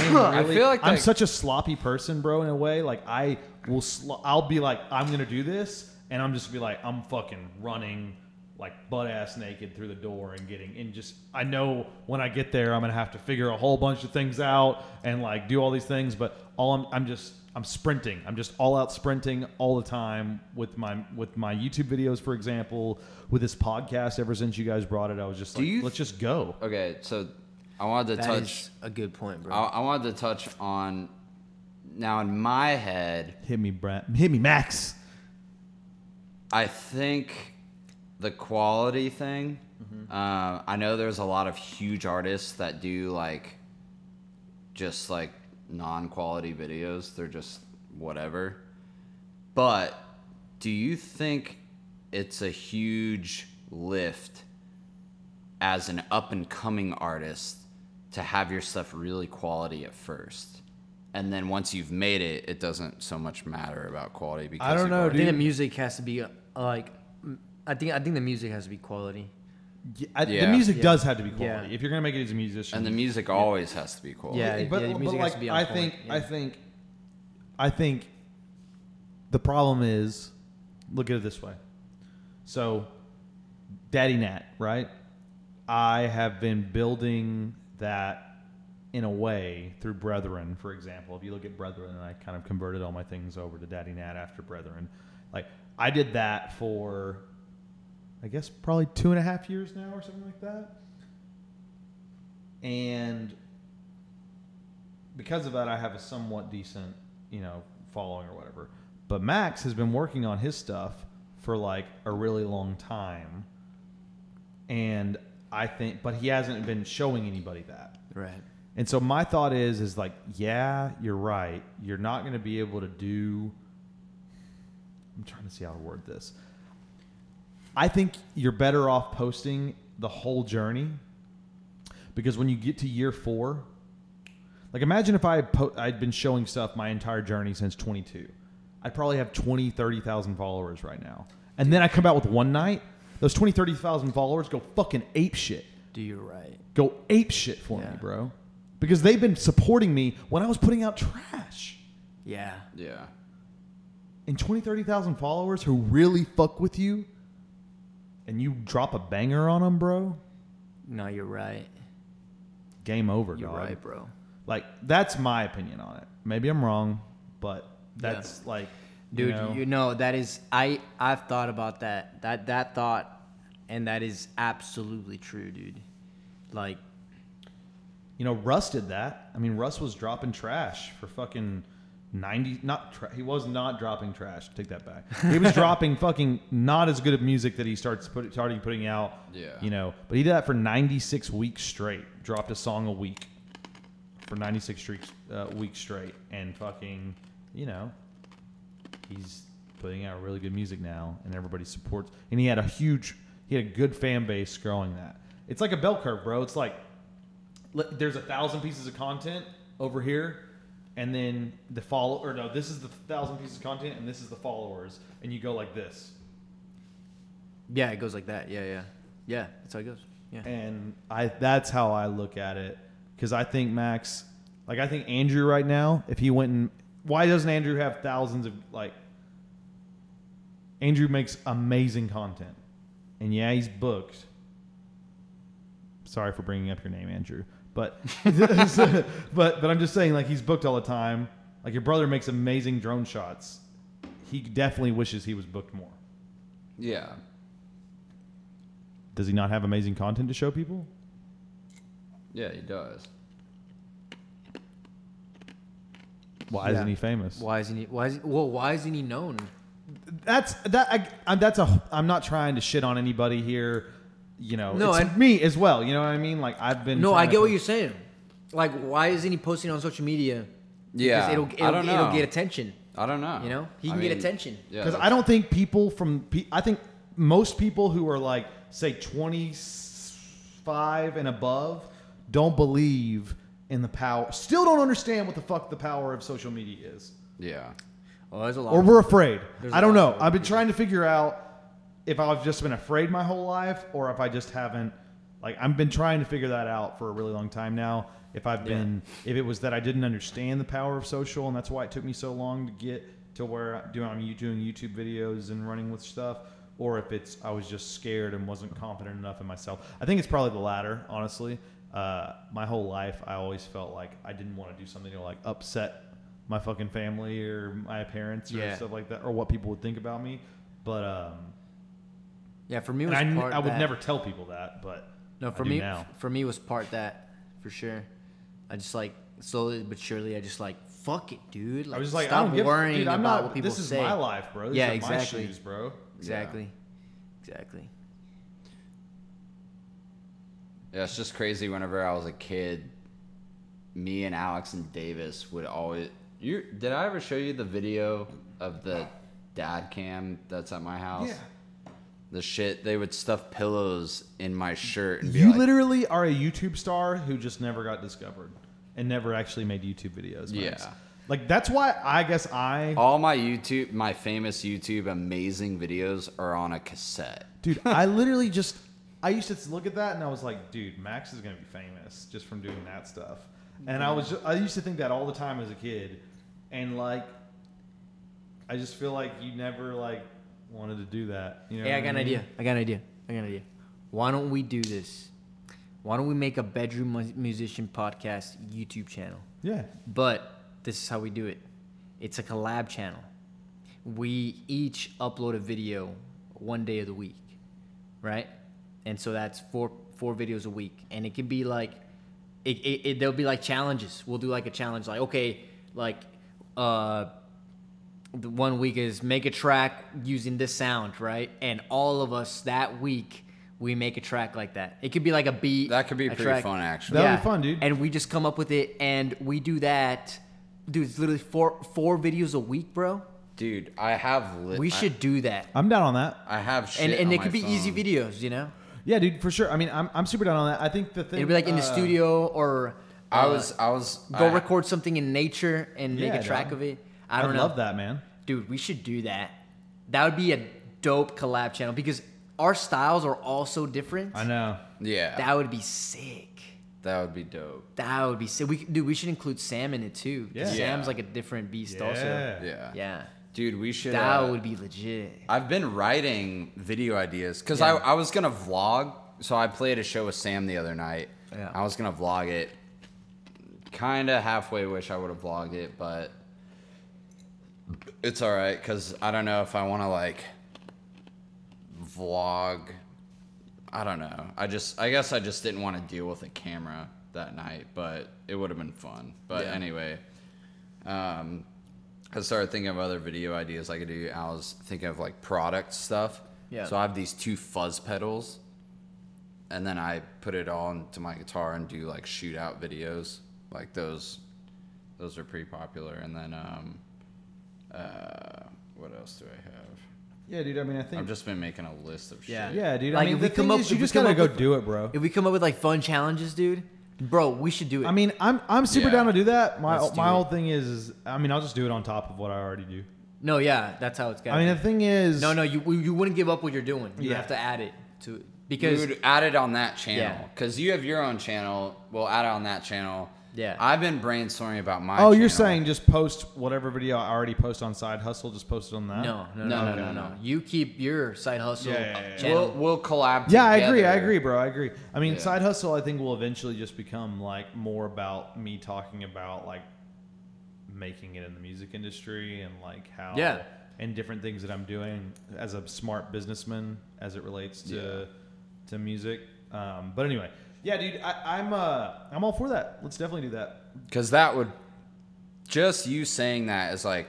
really, I feel like I'm like, such a sloppy person, bro, in a way. Like I will, sl- I'll be like, I'm going to do this. And I'm just gonna be like, I'm fucking running like butt ass naked through the door and getting and just I know when I get there I'm gonna have to figure a whole bunch of things out and like do all these things, but all I'm I'm just I'm sprinting. I'm just all out sprinting all the time with my with my YouTube videos, for example, with this podcast. Ever since you guys brought it, I was just do like you, let's just go. Okay, so I wanted to that touch is a good point, bro. I, I wanted to touch on now in my head. Hit me, Brent. Hit me, Max. I think the quality thing, mm-hmm. uh, I know there's a lot of huge artists that do like, just like non-quality videos. They're just whatever. But do you think it's a huge lift as an up-and-coming artist to have your stuff really quality at first? And then once you've made it, it doesn't so much matter about quality. Because I don't know. Already- I think the music has to be uh, like... I think I think the music has to be quality. Yeah, I, yeah. The music yeah. does have to be quality yeah. if you're gonna make it as a musician. And the music yeah. always has to be quality. Yeah, but, yeah, the music but like has to be on I point. think yeah. I think I think the problem is look at it this way. So, Daddy Nat, right? I have been building that in a way through Brethren, for example. If you look at Brethren, and I kind of converted all my things over to Daddy Nat after Brethren. Like I did that for. I guess probably two and a half years now or something like that. And because of that, I have a somewhat decent, you know, following or whatever. But Max has been working on his stuff for like a really long time. And I think, but he hasn't been showing anybody that. Right. And so my thought is, is like, yeah, you're right. You're not going to be able to do, I'm trying to see how to word this. I think you're better off posting the whole journey, because when you get to year four, like imagine if I had po- I'd been showing stuff my entire journey since twenty-two, I'd probably have twenty, thirty thousand followers right now. And then I come out with One Night, those twenty, thirty thousand followers go fucking ape shit. Do you right? Go ape shit for yeah. me, bro. Because they've been supporting me when I was putting out trash. Yeah. Yeah. And twenty, thirty thousand followers who really fuck with you, and you drop a banger on them, bro. No, you're right. Game over, dog. You're right, bro. Like, that's my opinion on it. Maybe I'm wrong, but that's yeah. like, dude, you know, you know that is, I, I've thought about that, that, that thought, and that is absolutely true, dude. Like, you know, Russ did that. I mean, Russ was dropping trash for fucking ninety. Not tra- he was not dropping trash. Take that back. He was dropping fucking not as good of music that he starts put, starting putting out. Yeah. You know, but he did that for ninety-six weeks straight. Dropped a song a week for ninety-six weeks uh, weeks straight, and fucking, you know, he's putting out really good music now, and everybody supports. And he had a huge, he had a good fan base growing that. It's like a bell curve, bro. It's like, there's a thousand pieces of content over here, and then the follow, or no, this is the thousand pieces of content, and this is the followers, and you go like this. Yeah, it goes like that. Yeah, yeah, yeah. That's how it goes. Yeah. And I, that's how I look at it, because I think Max, like I think Andrew right now, if he went and, why doesn't Andrew have thousands of like? Andrew makes amazing content, and yeah, he's booked. Sorry for bringing up your name, Andrew. But, but but I'm just saying, like, he's booked all the time. Like, your brother makes amazing drone shots. He definitely wishes he was booked more. Yeah. Does he not have amazing content to show people? Yeah, he does. Why yeah. isn't he famous? Why isn't he? Why is well? Why isn't he known? That's that. I, that's a. I'm not trying to shit on anybody here. You know, no, it's I, me as well. You know what I mean? Like, I've been. No, I get to, what you're saying. Like, why isn't he posting on social media? Yeah, because it'll, it'll, I don't know. It'll get attention. I don't know. You know, he can I mean, get attention. Yeah, because I don't think people from. I think most people who are like, say, twenty-five and above, don't believe in the power. Still don't understand what the fuck the power of social media is. Yeah. Well, there's a lot. Or we're afraid. I don't know. I've been trying to figure out if I've just been afraid my whole life, or if I just haven't, like, I've been trying to figure that out for a really long time now. If I've yeah. been, if it was that I didn't understand the power of social, and that's why it took me so long to get to where doing, I'm doing YouTube videos and running with stuff, or if it's, I was just scared and wasn't confident enough in myself. I think it's probably the latter, honestly. Uh, my whole life, I always felt like I didn't want to do something to like upset my fucking family or my parents or yeah. stuff like that, or what people would think about me. But, um, yeah, for me it was I, part I would that. never tell people that, but no, for I do me now. For me was part that for sure. I just like slowly but surely I just like fuck it, dude. Like I was just like, stop I don't give, worrying dude, I'm about not, what people say. This is say. my life, bro. These yeah, are exactly. my shoes, bro. Exactly. Yeah. Exactly. Yeah, it's just crazy. Whenever I was a kid, me and Alex and Davis would always you did I ever show you the video of the dad cam that's at my house? Yeah. The shit, they would stuff pillows in my shirt. And be you like, literally are a YouTube star who just never got discovered and never actually made YouTube videos. Yeah. Max. Like, that's why I guess I... All my YouTube, my famous YouTube amazing videos are on a cassette. Dude, I literally just... I used to look at that and I was like, dude, Max is going to be famous just from doing that stuff. And I was just, I used to think that all the time as a kid. And, like, I just feel like you never, like... wanted to do that. You know hey, I got I mean? an idea. I got an idea. I got an idea. Why don't we do this? Why don't we make a Bedroom mu- Musician Podcast YouTube channel? Yeah. But this is how we do it. It's a collab channel. We each upload a video one day of the week, right? And so that's four four videos a week. And it could be like, it, it, it there'll be like challenges. We'll do like a challenge. Like, okay, like, uh, the one week is make a track using this sound, right? And all of us that week we make a track like that. It could be like a beat. That could be pretty track. fun, actually. That would yeah. be fun, dude. And we just come up with it, and we do that. Dude, it's literally four four videos a week, bro. Dude, I have... Li- we I, should do that. I'm down on that. I have shit And, and on it could be phone. easy videos, you know? Yeah, dude, for sure. I mean, I'm I'm super down on that. I think the thing... It'd be like in the uh, studio or... Uh, I was... I was. Go I, record something in nature and yeah, make a track of it. I don't I'd know. I love that, man. Dude, we should do that. That would be a dope collab channel because our styles are all so different. I know. Yeah. That would be sick. That would be dope. That would be sick. We, dude, we should include Sam in it, too. Yeah. yeah. Sam's like a different beast yeah. also. Yeah. Yeah. Dude, we should... That uh, would be legit. I've been writing video ideas. Because yeah. I, I was going to vlog. So I played a show with Sam the other night. Yeah. I was going to vlog it. Kind of halfway wish I would have vlogged it. But it's all right. Because I don't know if I want to, like, vlog. I don't know. I just... I guess I just didn't want to deal with a camera that night. But it would have been fun. But yeah. anyway... Um... I started thinking of other video ideas I could do. I was thinking of like product stuff. Yeah. So I have these two fuzz pedals, and then I put it all into my guitar and do like shootout videos. Like those, those are pretty popular. And then, um, uh, what else do I have? Yeah, dude. I mean, I think I've just been making a list of shit. Yeah, yeah dude. I like mean, if we come up, is, you just gotta go with, do it, bro. If we come up with like fun challenges, dude. Bro, we should do it. I mean, I'm I'm super yeah. down to do that. My do my it. old thing is, is, I mean, I'll just do it on top of what I already do. No, yeah, that's how it's got. I mean, be. the thing is, no, no, you you wouldn't give up what you're doing. You yeah. have to add it to it because you would add it on that channel because yeah. you have your own channel. We'll add it on that channel. Yeah, I've been brainstorming about my. Oh, channel. You're saying just post whatever video I already post on Side Hustle. Just post it on that. No, no, no, no, no. no, no. no. You keep your Side Hustle. Yeah, yeah, yeah. channel. We'll, we'll collab. Yeah, together. I agree. I agree, bro. I agree. I mean, yeah. Side Hustle, I think will eventually just become like more about me talking about like making it in the music industry and like how yeah. and different things that I'm doing as a smart businessman as it relates to yeah. to music. Um, but anyway. Yeah, dude, I, I'm uh, I'm all for that. Let's definitely do that. Because that would, just you saying that is like,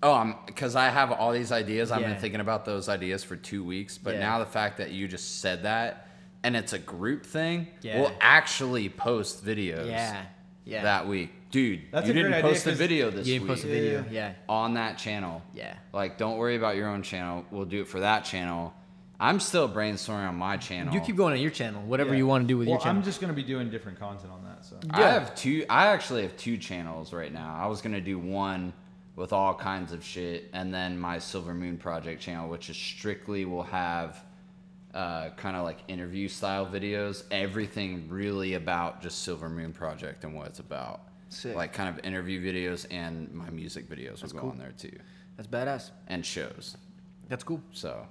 oh, I'm because I have all these ideas. I've yeah. been thinking about those ideas for two weeks. But yeah. now the fact that you just said that and it's a group thing, yeah. we'll actually post videos yeah. Yeah. that week. Dude, That's you a didn't great post idea, the video this you didn't week. Post a video, yeah. On that channel. Yeah. Like, don't worry about your own channel. We'll do it for that channel. I'm still brainstorming on my channel. You keep going on your channel, whatever yeah. you want to do with well, your channel. I'm just going to be doing different content on that. So yeah. I have two. I actually have two channels right now. I was going to do one with all kinds of shit, and then my Silver Moon Project channel, which is strictly will have uh, kind of like interview style videos. Everything really about just Silver Moon Project and what it's about. Sick. Like kind of interview videos and my music videos That's will go cool. on there too. That's badass. And shows. That's cool. So.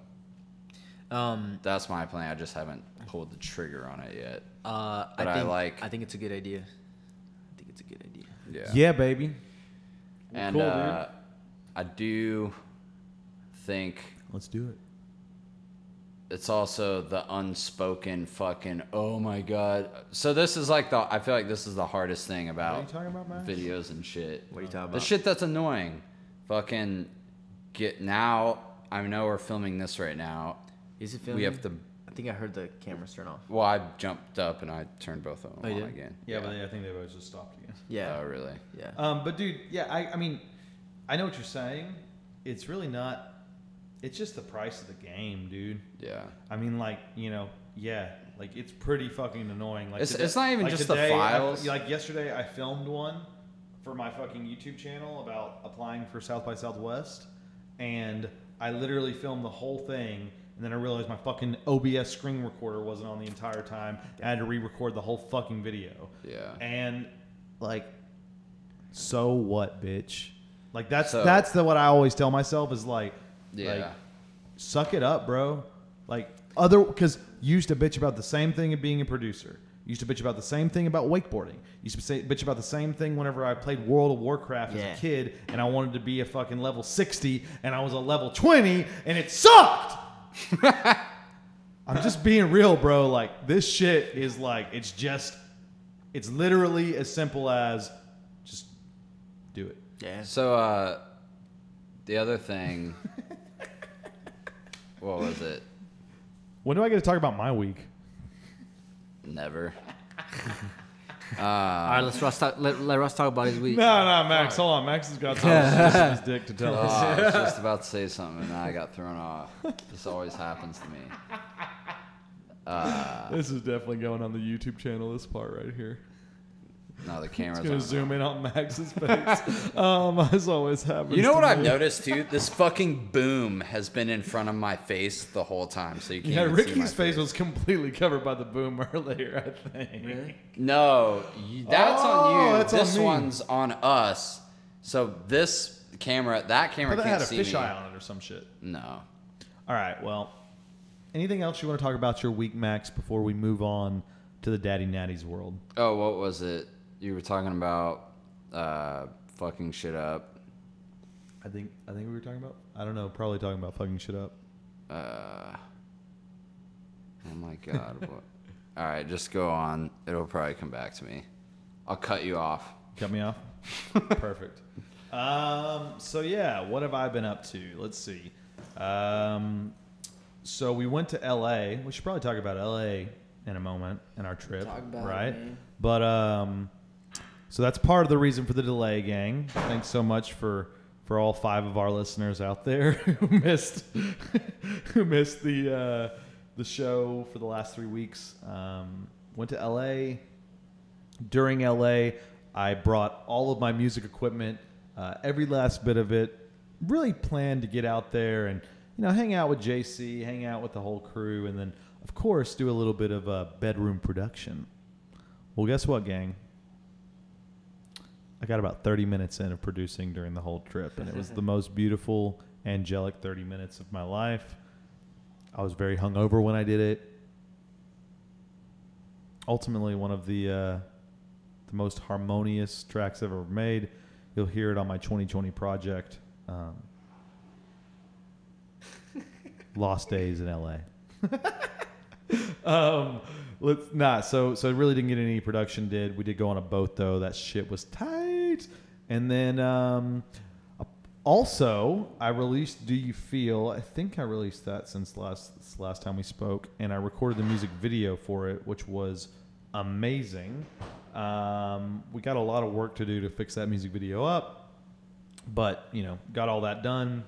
Um, That's my plan. I just haven't pulled the trigger on it yet. Uh, but I, think, I like. I think it's a good idea. I think it's a good idea. Yeah. Yeah, baby. We're and cool, uh, I do think. Let's do it. It's also the unspoken fucking. Oh my god. So this is like the. I feel like this is the hardest thing about, what are you talking about videos and shit. What are you talking about? The shit that's annoying. Fucking get now. I know we're filming this right now. Is it filming? We have to. I think I heard the cameras turn off. Well, I jumped up and I turned both of them oh, on again. Yeah, yeah, but I think they both just stopped again. Yeah. Oh, really? Yeah. Um, but dude, yeah, I, I mean, I know what you're saying. It's really not. It's just the price of the game, dude. Yeah. I mean, like you know, yeah, like it's pretty fucking annoying. Like it's, today, it's not even like just today, the files. I, like yesterday, I filmed one for my fucking YouTube channel about applying for South by Southwest, and I literally filmed the whole thing. And then I realized my fucking O B S screen recorder wasn't on the entire time. I had to re-record the whole fucking video. Yeah. And like, so what, bitch? Like that's so, that's the what I always tell myself is like, yeah, like, suck it up, bro. Like other because you used to bitch about the same thing of being a producer. You used to bitch about the same thing about wakeboarding. You used to say, bitch about the same thing whenever I played World of Warcraft yeah. as a kid, and I wanted to be a fucking level sixty, and I was a level twenty, and it sucked. I'm just being real, bro. Like this shit is like it's just it's literally as simple as just do it. Yeah. So uh the other thing what was it? When do I get to talk about my week? Never. uh, All right, let's Russ talk, let, let Russ talk about his week. No, no, Max. Right. Hold on. Max has got something his dick to tell us. Oh, I was just about to say something, and I got thrown off. This always happens to me. Uh, this is definitely going on the YouTube channel, this part right here. No, the camera's it's gonna on. It's going to zoom in on Max's face. um, as always happens. You know what I've noticed, too? This fucking boom has been in front of my face the whole time, so you can't yeah, even Ricky's see my face. face was completely covered by the boom earlier, I think. Really? No, you, that's oh, on you. That's this on one's on us. So this camera, that camera can't see me. That had a fisheye on it or some shit. No. All right, well, anything else you want to talk about your week, Max, before we move on to the Daddy Natty's world? Oh, what was it? You were talking about uh, fucking shit up. I think I think we were talking about. I don't know. Probably talking about fucking shit up. Uh. Oh my god. What? All right, just go on. It'll probably come back to me. I'll cut you off. Cut me off. Perfect. Um. So yeah, what have I been up to? Let's see. Um. So we went to L A. We should probably talk about L A in a moment in our trip, talk about right? It, but um. So that's part of the reason for the delay, gang. Thanks so much for, for all five of our listeners out there who missed who missed the uh, the show for the last three weeks. Um, went to L A. During L A, I brought all of my music equipment, uh, every last bit of it. Really planned to get out there and you know hang out with J C, hang out with the whole crew, and then of course do a little bit of uh, bedroom production. Well, guess what, gang? I got about thirty minutes in of producing during the whole trip, and it was the most beautiful, angelic thirty minutes of my life. I was very hungover when I did it. Ultimately, one of the uh, the most harmonious tracks I've ever made. You'll hear it on my twenty twenty project, um, Lost Days in L A. um, let's nah. So so I really didn't get any production. Did we did go on a boat though? That shit was tight. And then um, also, I released Do You Feel? I think I released that since last since last time we spoke, and I recorded the music video for it, which was amazing. Um, we got a lot of work to do to fix that music video up, but you know, got all that done.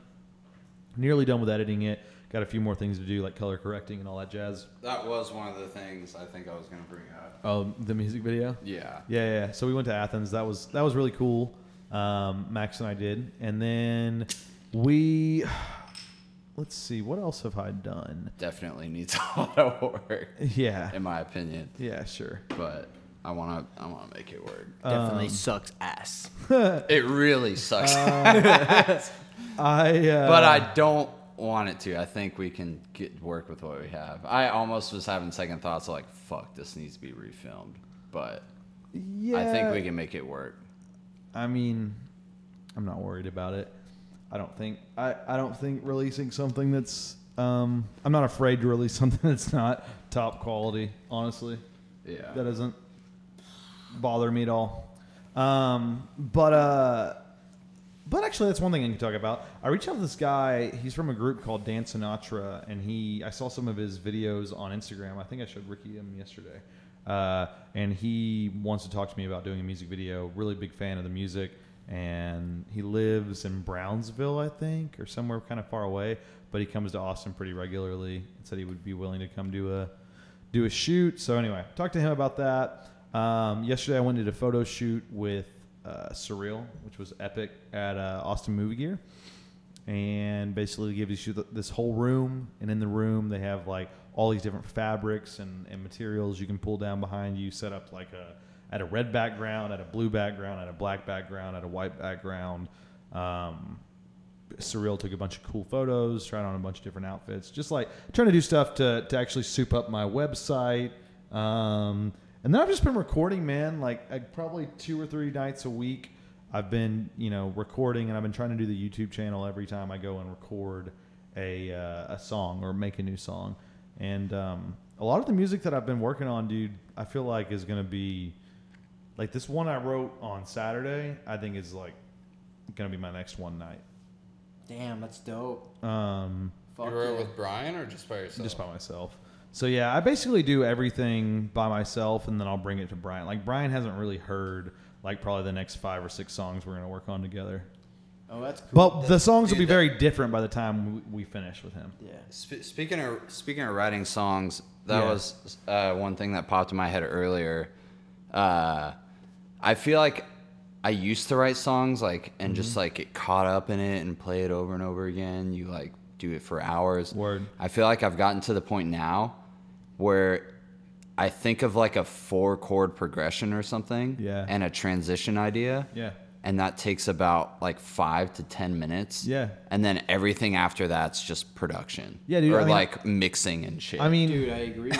Nearly done with editing it. Got a few more things to do, like color correcting and all that jazz. That was one of the things I think I was going to bring up. Oh, the music video? Yeah. Yeah, yeah. So we went to Athens. That was that was really cool. Um, Max and I did. And then we... Let's see. What else have I done? Definitely needs a lot of work. Yeah. In my opinion. Yeah, sure. But I want to I want to make it work. Definitely um, sucks ass. It really sucks um, ass. I, uh, but I don't... want it to. I think we can get work with what we have. I almost was having second thoughts like, fuck, this needs to be refilmed. But yeah, I think we can make it work. I mean, I'm not worried about it. I don't think I, I don't think releasing something that's um I'm not afraid to release something that's not top quality, honestly. Yeah. That doesn't bother me at all. Um but uh But actually, that's one thing I can talk about. I reached out to this guy. He's from a group called Dan Sinatra, and he I saw some of his videos on Instagram. I think I showed Ricky him yesterday. Uh, and he wants to talk to me about doing a music video. Really big fan of the music. And he lives in Brownsville, I think, or somewhere kind of far away. But he comes to Austin pretty regularly and said he would be willing to come do a, do a shoot. So anyway, talked to him about that. Um, yesterday, I went and did a photo shoot with Uh, Surreal, which was epic, at uh, Austin Movie Gear, and basically gives you this whole room, and in the room they have like all these different fabrics and, and materials you can pull down behind you, set up like a at a red background, at a blue background, at a black background, at a white background. um, Surreal took a bunch of cool photos, tried on a bunch of different outfits, just like trying to do stuff to, to actually soup up my website. um And then I've just been recording, man, like, like probably two or three nights a week. I've been, you know, recording, and I've been trying to do the YouTube channel every time I go and record a uh, a song or make a new song. And um, a lot of the music that I've been working on, dude, I feel like is going to be, like this one I wrote on Saturday, I think is like going to be my next one night. Damn, that's dope. Um, Fuck you were yeah. with Brian or just by yourself? Just by myself. So yeah, I basically do everything by myself, and then I'll bring it to Brian. Like Brian hasn't really heard like probably the next five or six songs we're gonna work on together. Oh, that's cool. But that's, the songs dude, will be very that, different by the time we, we finish with him. Yeah. Sp- speaking of speaking of writing songs, that yeah. was uh, one thing that popped in my head earlier. Uh, I feel like I used to write songs like and mm-hmm. just like get caught up in it and play it over and over again. You like do it for hours. Word. I feel like I've gotten to the point now where I think of like a four chord progression or something yeah. and a transition idea. Yeah. And that takes about like five to ten minutes. Yeah. And then everything after that's just production. Yeah, dude. Or I mean, like mixing and shit. I mean, dude, I agree.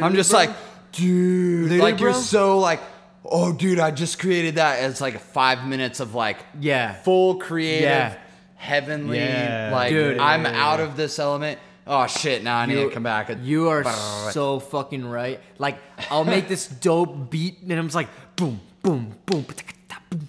I'm just bro? like, dude, Literally like bro? you're so like, oh, dude, I just created that. It's like five minutes of like, yeah, full creative, yeah. heavenly, yeah. like, dude, I'm yeah, out yeah. of this element. Oh shit, now I need you, to come back. You are so fucking right. Like, I'll make this dope beat, and I'm just like, boom, boom, boom, boom.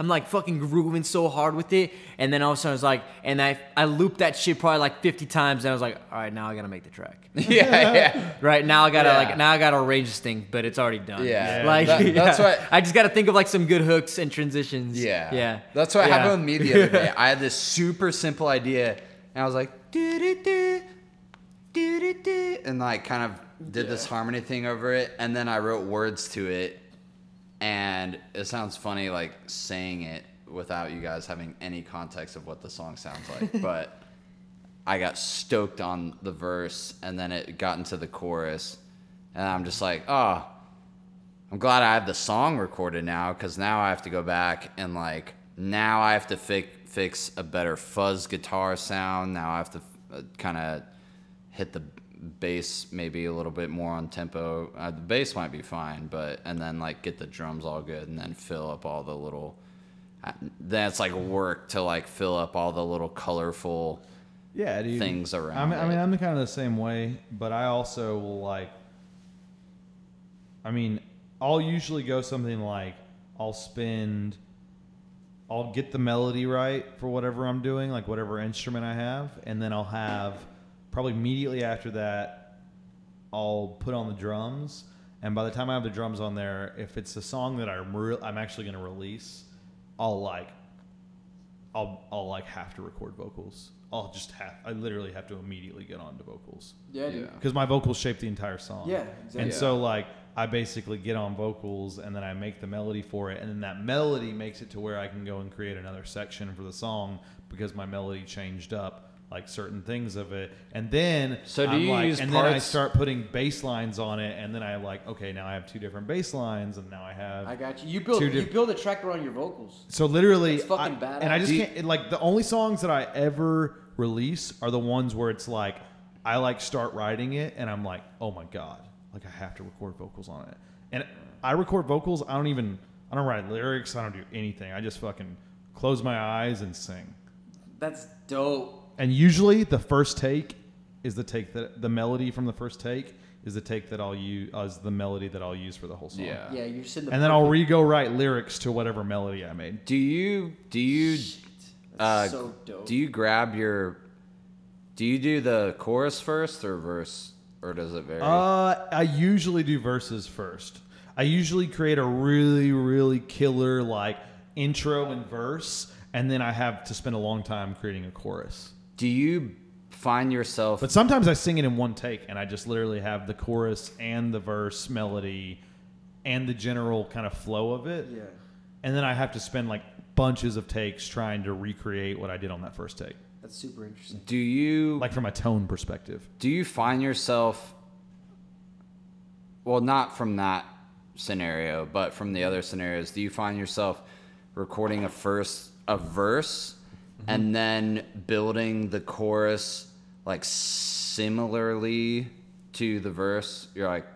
I'm like fucking grooving so hard with it, and then all of a sudden I was like, and I I looped that shit probably like fifty times, and I was like, all right, now I gotta make the track. Yeah, yeah. Right now I gotta yeah. like now I gotta arrange this thing, but it's already done. Yeah, yeah. like that, yeah. that's what I just gotta think of like some good hooks and transitions. Yeah, yeah. That's what yeah. happened with me the other day. I had this super simple idea, and I was like, do do do, do do do, and like kind of did yeah. this harmony thing over it, and then I wrote words to it. And it sounds funny, like, saying it without you guys having any context of what the song sounds like. But I got stoked on the verse, and then it got into the chorus. And I'm just like, oh, I'm glad I have the song recorded now, because now I have to go back and, like, now I have to fi- fix a better fuzz guitar sound. Now I have to f- kind of hit the bass maybe a little bit more on tempo. Uh, the bass might be fine, but and then like get the drums all good, and then fill up all the little uh, then it's like work to like fill up all the little colorful yeah dude. things around. I mean, I mean I'm kind of the same way, but I also will like I mean I'll usually go something like I'll spend I'll get the melody right for whatever I'm doing, like whatever instrument I have, and then I'll have probably immediately after that, I'll put on the drums, and by the time I have the drums on there, if it's a song that I'm re- I'm actually going to release, I'll like, I'll I'll like have to record vocals. I'll just have I literally have to immediately get on to vocals. Yeah, dude. Because my vocals shape the entire song. Yeah, exactly. And yeah. so like I basically get on vocals, and then I make the melody for it, and then that melody makes it to where I can go and create another section for the song because my melody changed up. Like certain things of it, and then so do I'm you like, use and parts? Then I start putting bass lines on it, and then I'm like, okay, now I have two different bass lines, and now I have. I got you. You build you diff- build a track around your vocals. So literally, it's fucking I, badass. And I just do can't it, like the only songs that I ever release are the ones where it's like I like start writing it, and I'm like, oh my god, like I have to record vocals on it, and I record vocals. I don't even I don't write lyrics. I don't do anything. I just fucking close my eyes and sing. That's dope. And usually the first take is the take that the melody from the first take is the take that I'll use as uh, the melody that I'll use for the whole song. Yeah, yeah. You're sitting. The and then I'll re-go write lyrics to whatever melody I made. Do you do you Shit, that's uh, so dope. do you grab your do you do the chorus first or verse or does it vary? Uh, I usually do verses first. I usually create a really really killer like intro and verse, and then I have to spend a long time creating a chorus. Do you find yourself... But sometimes I sing it in one take, and I just literally have the chorus and the verse melody and the general kind of flow of it. Yeah. And then I have to spend like bunches of takes trying to recreate what I did on that first take. That's super interesting. Do you... Like from a tone perspective. Do you find yourself... Well, not from that scenario, but from the other scenarios. Do you find yourself recording a first, a verse... Mm-hmm. And then building the chorus like similarly to the verse, you're like,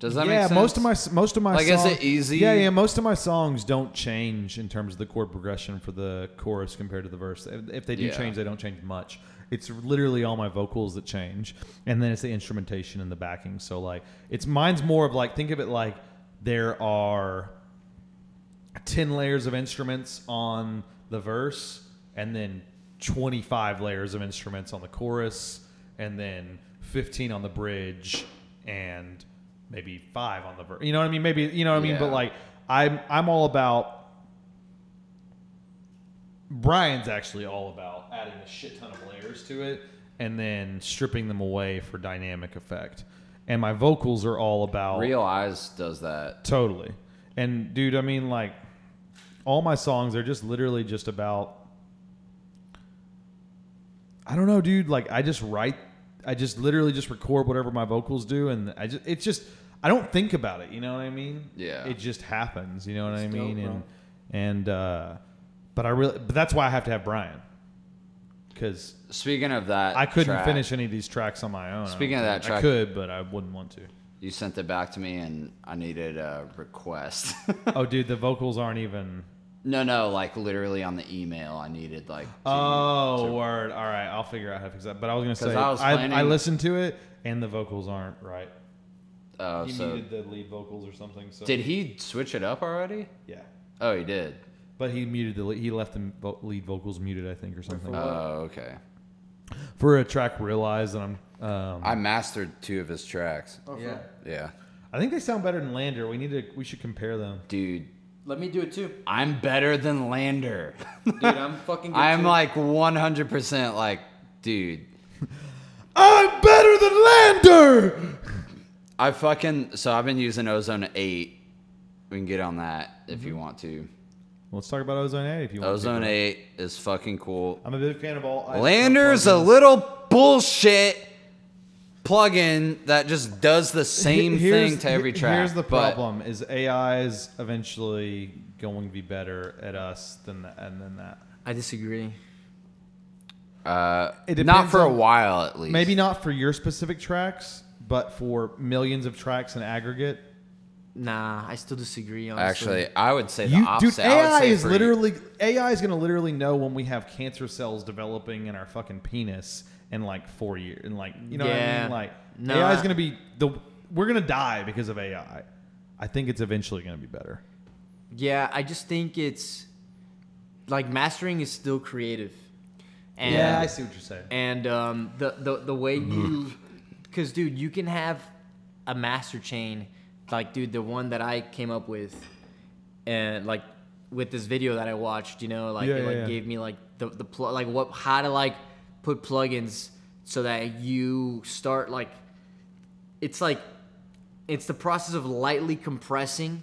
does that yeah, make sense? Yeah, most of my most of my like songs, is it easy? Yeah, yeah. Most of my songs don't change in terms of the chord progression for the chorus compared to the verse. If, if they do yeah. change, they don't change much. It's literally all my vocals that change, and then it's the instrumentation and the backing. So like, it's mine's more of like think of it like there are ten layers of instruments on the verse, and then twenty-five layers of instruments on the chorus, and then fifteen on the bridge, and maybe five on the verse. You know what I mean? Maybe, you know what I mean? Yeah. But like, I'm, I'm all about, Brian's actually all about adding a shit ton of layers to it and then stripping them away for dynamic effect. And my vocals are all about... Real Eyes does that. Totally. And dude, I mean, like, all my songs are just literally just about... I don't know, dude. Like, I just write... I just literally just record whatever my vocals do, and I just it's just I don't think about it, you know what I mean? Yeah. It just happens, you know what it's I mean? Dope, and and uh, but I really but that's why I have to have Brian. Because speaking of that, I couldn't track, finish any of these tracks on my own. Speaking of that track, I could, but I wouldn't want to. You sent it back to me, and I needed a request. Oh, dude, the vocals aren't even. No, no, like literally on the email, I needed like. To, oh, to... word! All right, I'll figure out how to fix that. But I was gonna say, I, was planning... I, I listened to it, and the vocals aren't right. Oh, he so... muted the lead vocals or something. So did he switch it up already? Yeah. Oh, he did. But he muted the he left the lead vocals muted, I think, or something. Oh, okay. For a track, Realize, that I'm. Um... I mastered two of his tracks. Oh, yeah. Yeah. I think they sound better than Lander. We need to. We should compare them, dude. Let me do it too. I'm better than Lander. Dude, I'm fucking good I'm too. Like one hundred percent like, dude. I'm better than Lander! I fucking... So I've been using Ozone eight. We can get on that if mm-hmm. you want to. Let's talk about Ozone eight if you want Ozone to. Ozone eight is fucking cool. I'm a big fan of all... Lander's a little bullshit plugin that just does the same here's, thing to every track. Here's the problem: is A I's eventually going to be better at us than the, and than that. I disagree. Uh, not for on, a while, at least. Maybe not for your specific tracks, but for millions of tracks in aggregate. Nah, I still disagree. Honestly. Actually, I would say the you, opposite. Dude, A I I is literally you. A I is going to literally know when we have cancer cells developing in our fucking penis. In like four years, and like you know yeah. what I mean, like nah. A I is gonna be the we're gonna die because of A I. I think it's eventually gonna be better. Yeah, I just think it's like mastering is still creative. And, yeah, I see what you're saying. And um, the the the way you, because dude, you can have a master chain, like dude, the one that I came up with, and like with this video that I watched, you know, like yeah, it yeah, like yeah. gave me like the the pl- like what how to like. Put plugins so that you start like it's like it's the process of lightly compressing,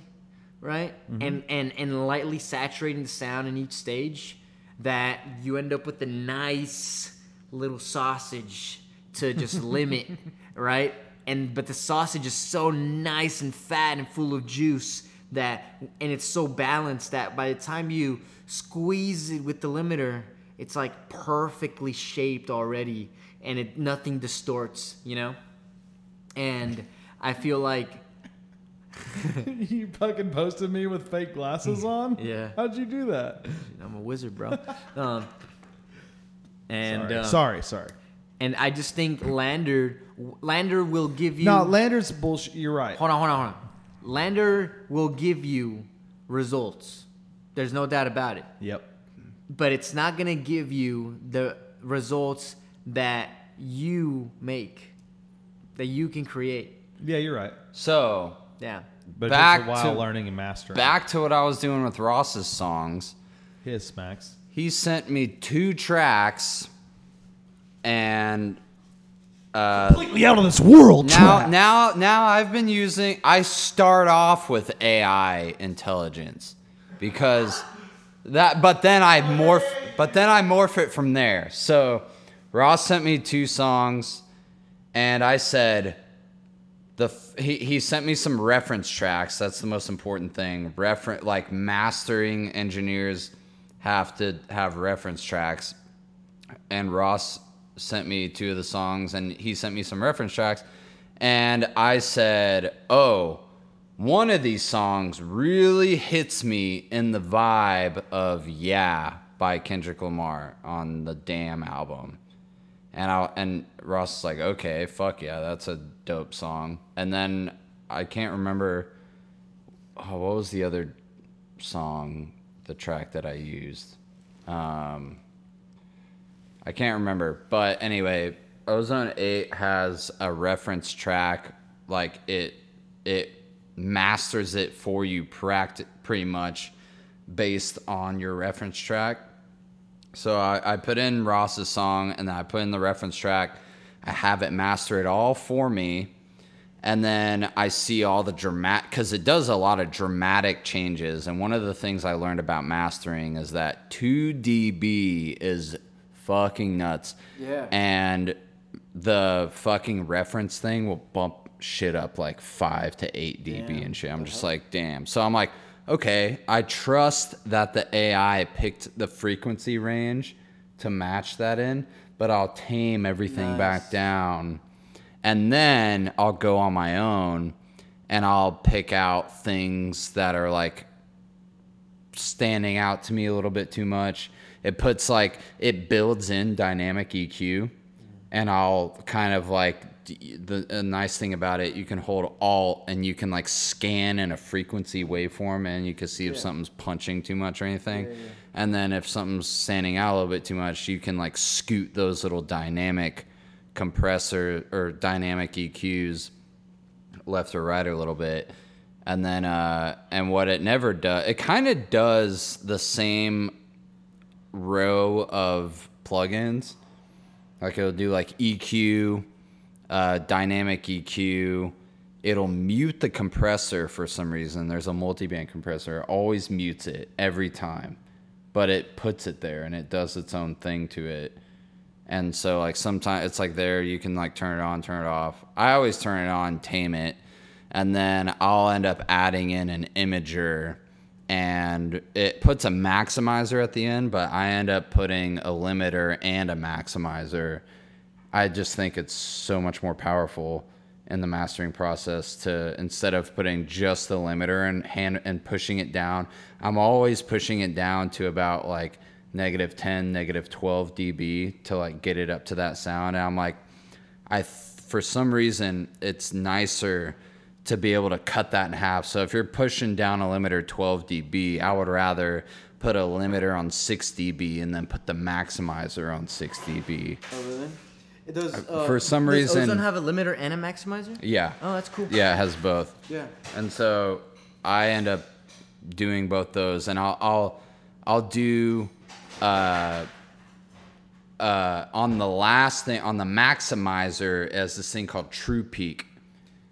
right? Mm-hmm. And, and and lightly saturating the sound in each stage that you end up with a nice little sausage to just limit, right? And but the sausage is so nice and fat and full of juice that and it's so balanced that by the time you squeeze it with the limiter, it's like perfectly shaped already, and it nothing distorts, you know. And I feel like you fucking posted me with fake glasses on. Yeah, how'd you do that? I'm a wizard, bro. um, and sorry. Um, sorry, sorry. And I just think Lander, Lander will give you. No, Lander's bullshit. You're right. Hold on, hold on, hold on. Lander will give you results. There's no doubt about it. Yep. But it's not going to give you the results that you make, that you can create. Yeah, you're right. So, yeah. But back it takes a while to, learning and mastering. Back to what I was doing with Ross's songs. His smacks. He sent me two tracks and... Uh, completely out of this world. Now, track. now, now I've been using... I start off with A I intelligence because... That, but then I morph, but then I morph it from there. So, Ross sent me two songs, and I said, the he he sent me some reference tracks. That's the most important thing. Reference, like mastering engineers have to have reference tracks. And Ross sent me two of the songs, and he sent me some reference tracks, and I said, oh. One of these songs really hits me in the vibe of "Yeah" by Kendrick Lamar on the Damn album, and I and Ross is like, "Okay, fuck yeah, that's a dope song." And then I can't remember oh, what was the other song, the track that I used. Um, I can't remember. But anyway, Ozone eight has a reference track. Like, it it masters it for you practi- pretty much based on your reference track. So I, I put in Ross's song, and then I put in the reference track. I have it master it all for me. And then I see all the dramatic, because it does a lot of dramatic changes. And one of the things I learned about mastering is that two decibels is fucking nuts. Yeah. And the fucking reference thing will bump shit up like five to eight decibels damn. And shit. I'm just like, damn. So I'm like, okay, I trust that the A I picked the frequency range to match that in, but I'll tame everything nice. back down. And then I'll go on my own and I'll pick out things that are like standing out to me a little bit too much. It puts like, it builds in dynamic E Q, and I'll kind of like, the a nice thing about it, you can hold alt and you can like scan in a frequency waveform and you can see if yeah. something's punching too much or anything. Yeah, yeah, yeah. And then if something's standing out a little bit too much, you can like scoot those little dynamic compressor or dynamic E Qs left or right a little bit. And then uh and what it never does, it kind of does the same row of plugins. Like it'll do like E Q, uh dynamic E Q, it'll mute the compressor for some reason. There's a multiband compressor, it always mutes it every time, but it puts it there and it does its own thing to it. And so, like, sometimes it's like there, you can like turn it on, turn it off. I always turn it on, tame it, and then I'll end up adding in an imager, and it puts a maximizer at the end, but I end up putting a limiter and a maximizer. I just think it's so much more powerful in the mastering process to, instead of putting just the limiter and hand and pushing it down, I'm always pushing it down to about like negative ten, negative twelve decibels to like get it up to that sound. And I'm like, I, for some reason, it's nicer to be able to cut that in half. So if you're pushing down a limiter twelve decibels, I would rather put a limiter on six decibels and then put the maximizer on six decibels. Oh, really? It does, uh, for some does reason. Does Ozone have a limiter and a maximizer? Yeah. Oh, that's cool. Yeah, it has both. Yeah. And so I end up doing both those, and I'll, I'll, I'll do. Uh, uh, on the last thing, on the maximizer, is this thing called True Peak.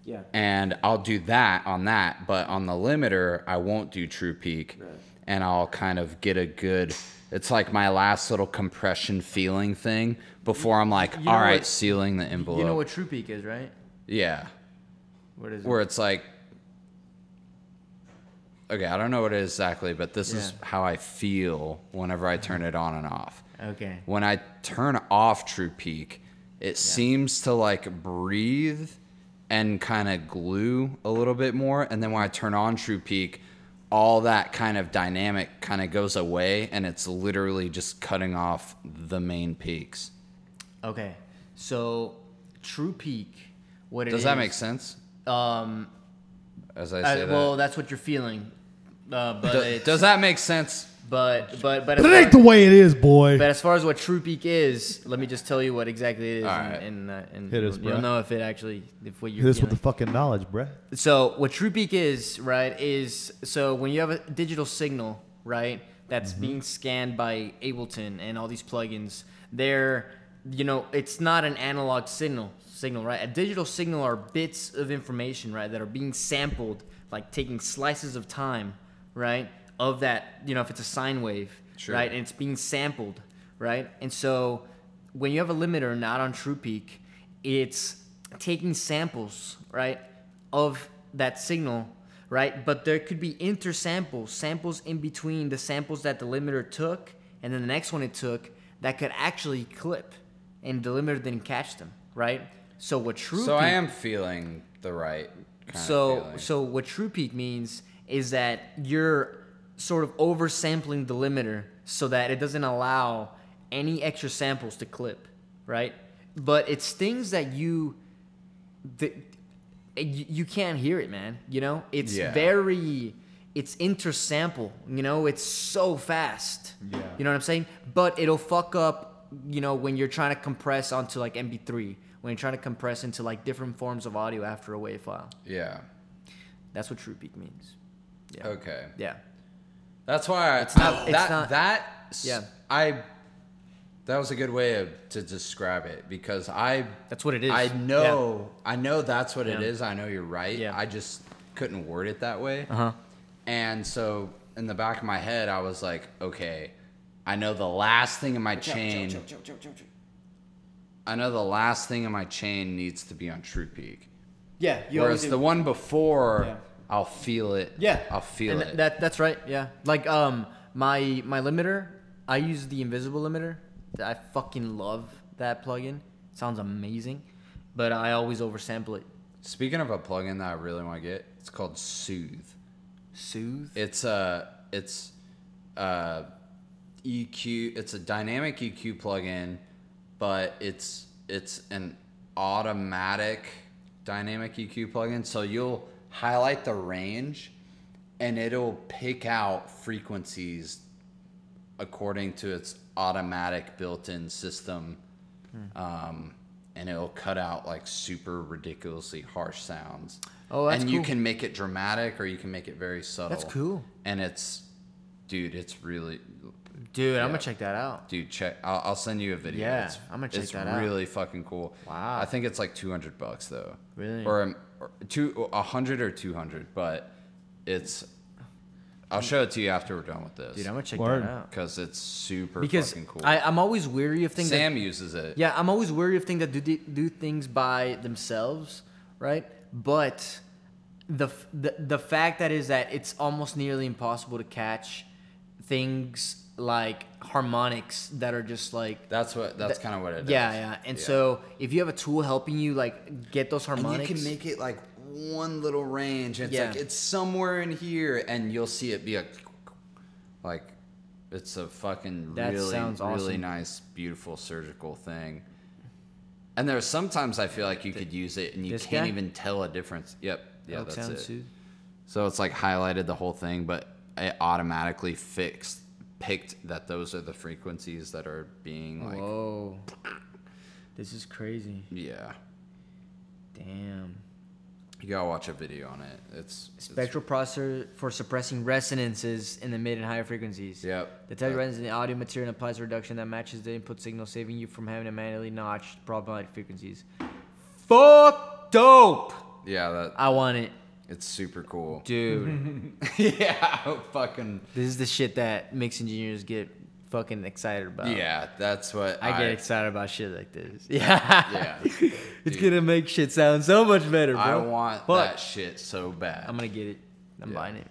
Yeah. And I'll do that on that, but on the limiter, I won't do True Peak. Right. And I'll kind of get a good, it's like my last little compression feeling thing before I'm like, you know, all right, what, sealing the envelope. You know what True Peak is, right? Yeah. What is it? Where it's like, okay, I don't know what it is exactly, but this yeah. is how I feel whenever I turn it on and off. Okay. When I turn off True Peak, it yeah. seems to like breathe and kind of glue a little bit more. And then when I turn on True Peak, all that kind of dynamic kind of goes away, and it's literally just cutting off the main peaks. Okay. So True Peak, what it is... Does that make sense? Um... As I say I, that. Well, that's what you're feeling. Uh, but does, does that make sense? But but but it ain't the way it is, boy. But as far as what True Peak is, let me just tell you what exactly it is, right. and, and, uh, and Hit us, you'll bro. know if it actually if what you're. Hit us with the fucking knowledge, bruh. So what True Peak is, right? Is so when you have a digital signal, right, that's mm-hmm. being scanned by Ableton and all these plugins, they're you know it's not an analog signal. Signal, right? A digital signal are bits of information, right, that are being sampled, like taking slices of time, right, of that, you know, if it's a sine wave, sure. right, and it's being sampled, right? And so when you have a limiter not on True Peak, it's taking samples, right, of that signal, right? But there could be intersamples, samples in between the samples that the limiter took and then the next one it took that could actually clip, and the limiter didn't catch them, right? So what True So Peak, I am feeling the right kind so, of feeling. So what True Peak means is that you're sort of oversampling the limiter so that it doesn't allow any extra samples to clip, right? But it's things that you that you, you can't hear it, man, you know? It's yeah. very... It's intersample, you know? It's so fast. Yeah. You know what I'm saying? But it'll fuck up you know, when you're trying to compress onto like M P three, when you're trying to compress into like different forms of audio after a WAV file. Yeah. That's what true peak means. Yeah. Okay. Yeah. That's why I, it's not, that, it's not, that, that, yeah. I, that was a good way of, to describe it because I, that's what it is. I know, yeah. I know that's what yeah. it is. I know you're right. Yeah. I just couldn't word it that way. Uh-huh. And so in the back of my head, I was like, okay, I know the last thing in my chain. Chill, chill, chill, chill, chill, chill. I know the last thing in my chain needs to be on True Peak. Yeah. You Whereas the one before, yeah. I'll feel it. Yeah. I'll feel and it. Th- that that's right. Yeah. Like um my my limiter, I use the invisible limiter. I fucking love that plugin. It sounds amazing, but I always oversample it. Speaking of a plugin that I really want to get, it's called Soothe. Soothe. It's a uh, it's uh E Q. It's a dynamic E Q plugin, but it's it's an automatic dynamic E Q plugin. So you'll highlight the range, and it'll pick out frequencies according to its automatic built-in system, hmm. um, and it'll cut out like super ridiculously harsh sounds. Oh, that's and cool. You can make it dramatic, or you can make it very subtle. That's cool. And it's, dude, it's really. Dude, yeah. I'm gonna check that out. Dude, check. I'll, I'll send you a video. Yeah, it's, I'm gonna check that out. It's really fucking cool. Wow. I think it's like two hundred bucks though. Really? Or, or two, a hundred or two hundred, but it's. I'll show it to you after we're done with this. Dude, I'm gonna check Word. that out because it's super because fucking cool. I, I'm always weary of things. Sam that, uses it. Yeah, I'm always weary of things that do do things by themselves, right? But the the the fact that is that it's almost nearly impossible to catch things. Like harmonics that are just like that's what that's th- kind of what it is. Yeah, yeah. And yeah. so if you have a tool helping you like get those harmonics, and you can make it like one little range. It's yeah. like it's somewhere in here, and you'll see it be a like it's a fucking that really sounds awesome. Really nice, beautiful, surgical thing. And there's sometimes I feel like you the, could use it, and you can't guy? even tell a difference. Yep, yeah, Elk that's it. Too. So it's like highlighted the whole thing, but it automatically fixed. Picked that those are the frequencies that are being like. Whoa, this is crazy. Yeah. Damn. You gotta watch a video on it. It's spectral it's... processor for suppressing resonances in the mid and higher frequencies. Yep. The type of resonance in the audio material applies a reduction that matches the input signal, saving you from having to manually notch problematic frequencies. Fuck dope. Yeah. That. I want it. It's super cool. Dude. yeah, fucking. This is the shit that mix engineers get fucking excited about. Yeah, that's what I... I get excited about shit like this. Yeah. Yeah. It's going to make shit sound so much better, bro. I want Fuck. that shit so bad. I'm going to get it. I'm yeah. buying it.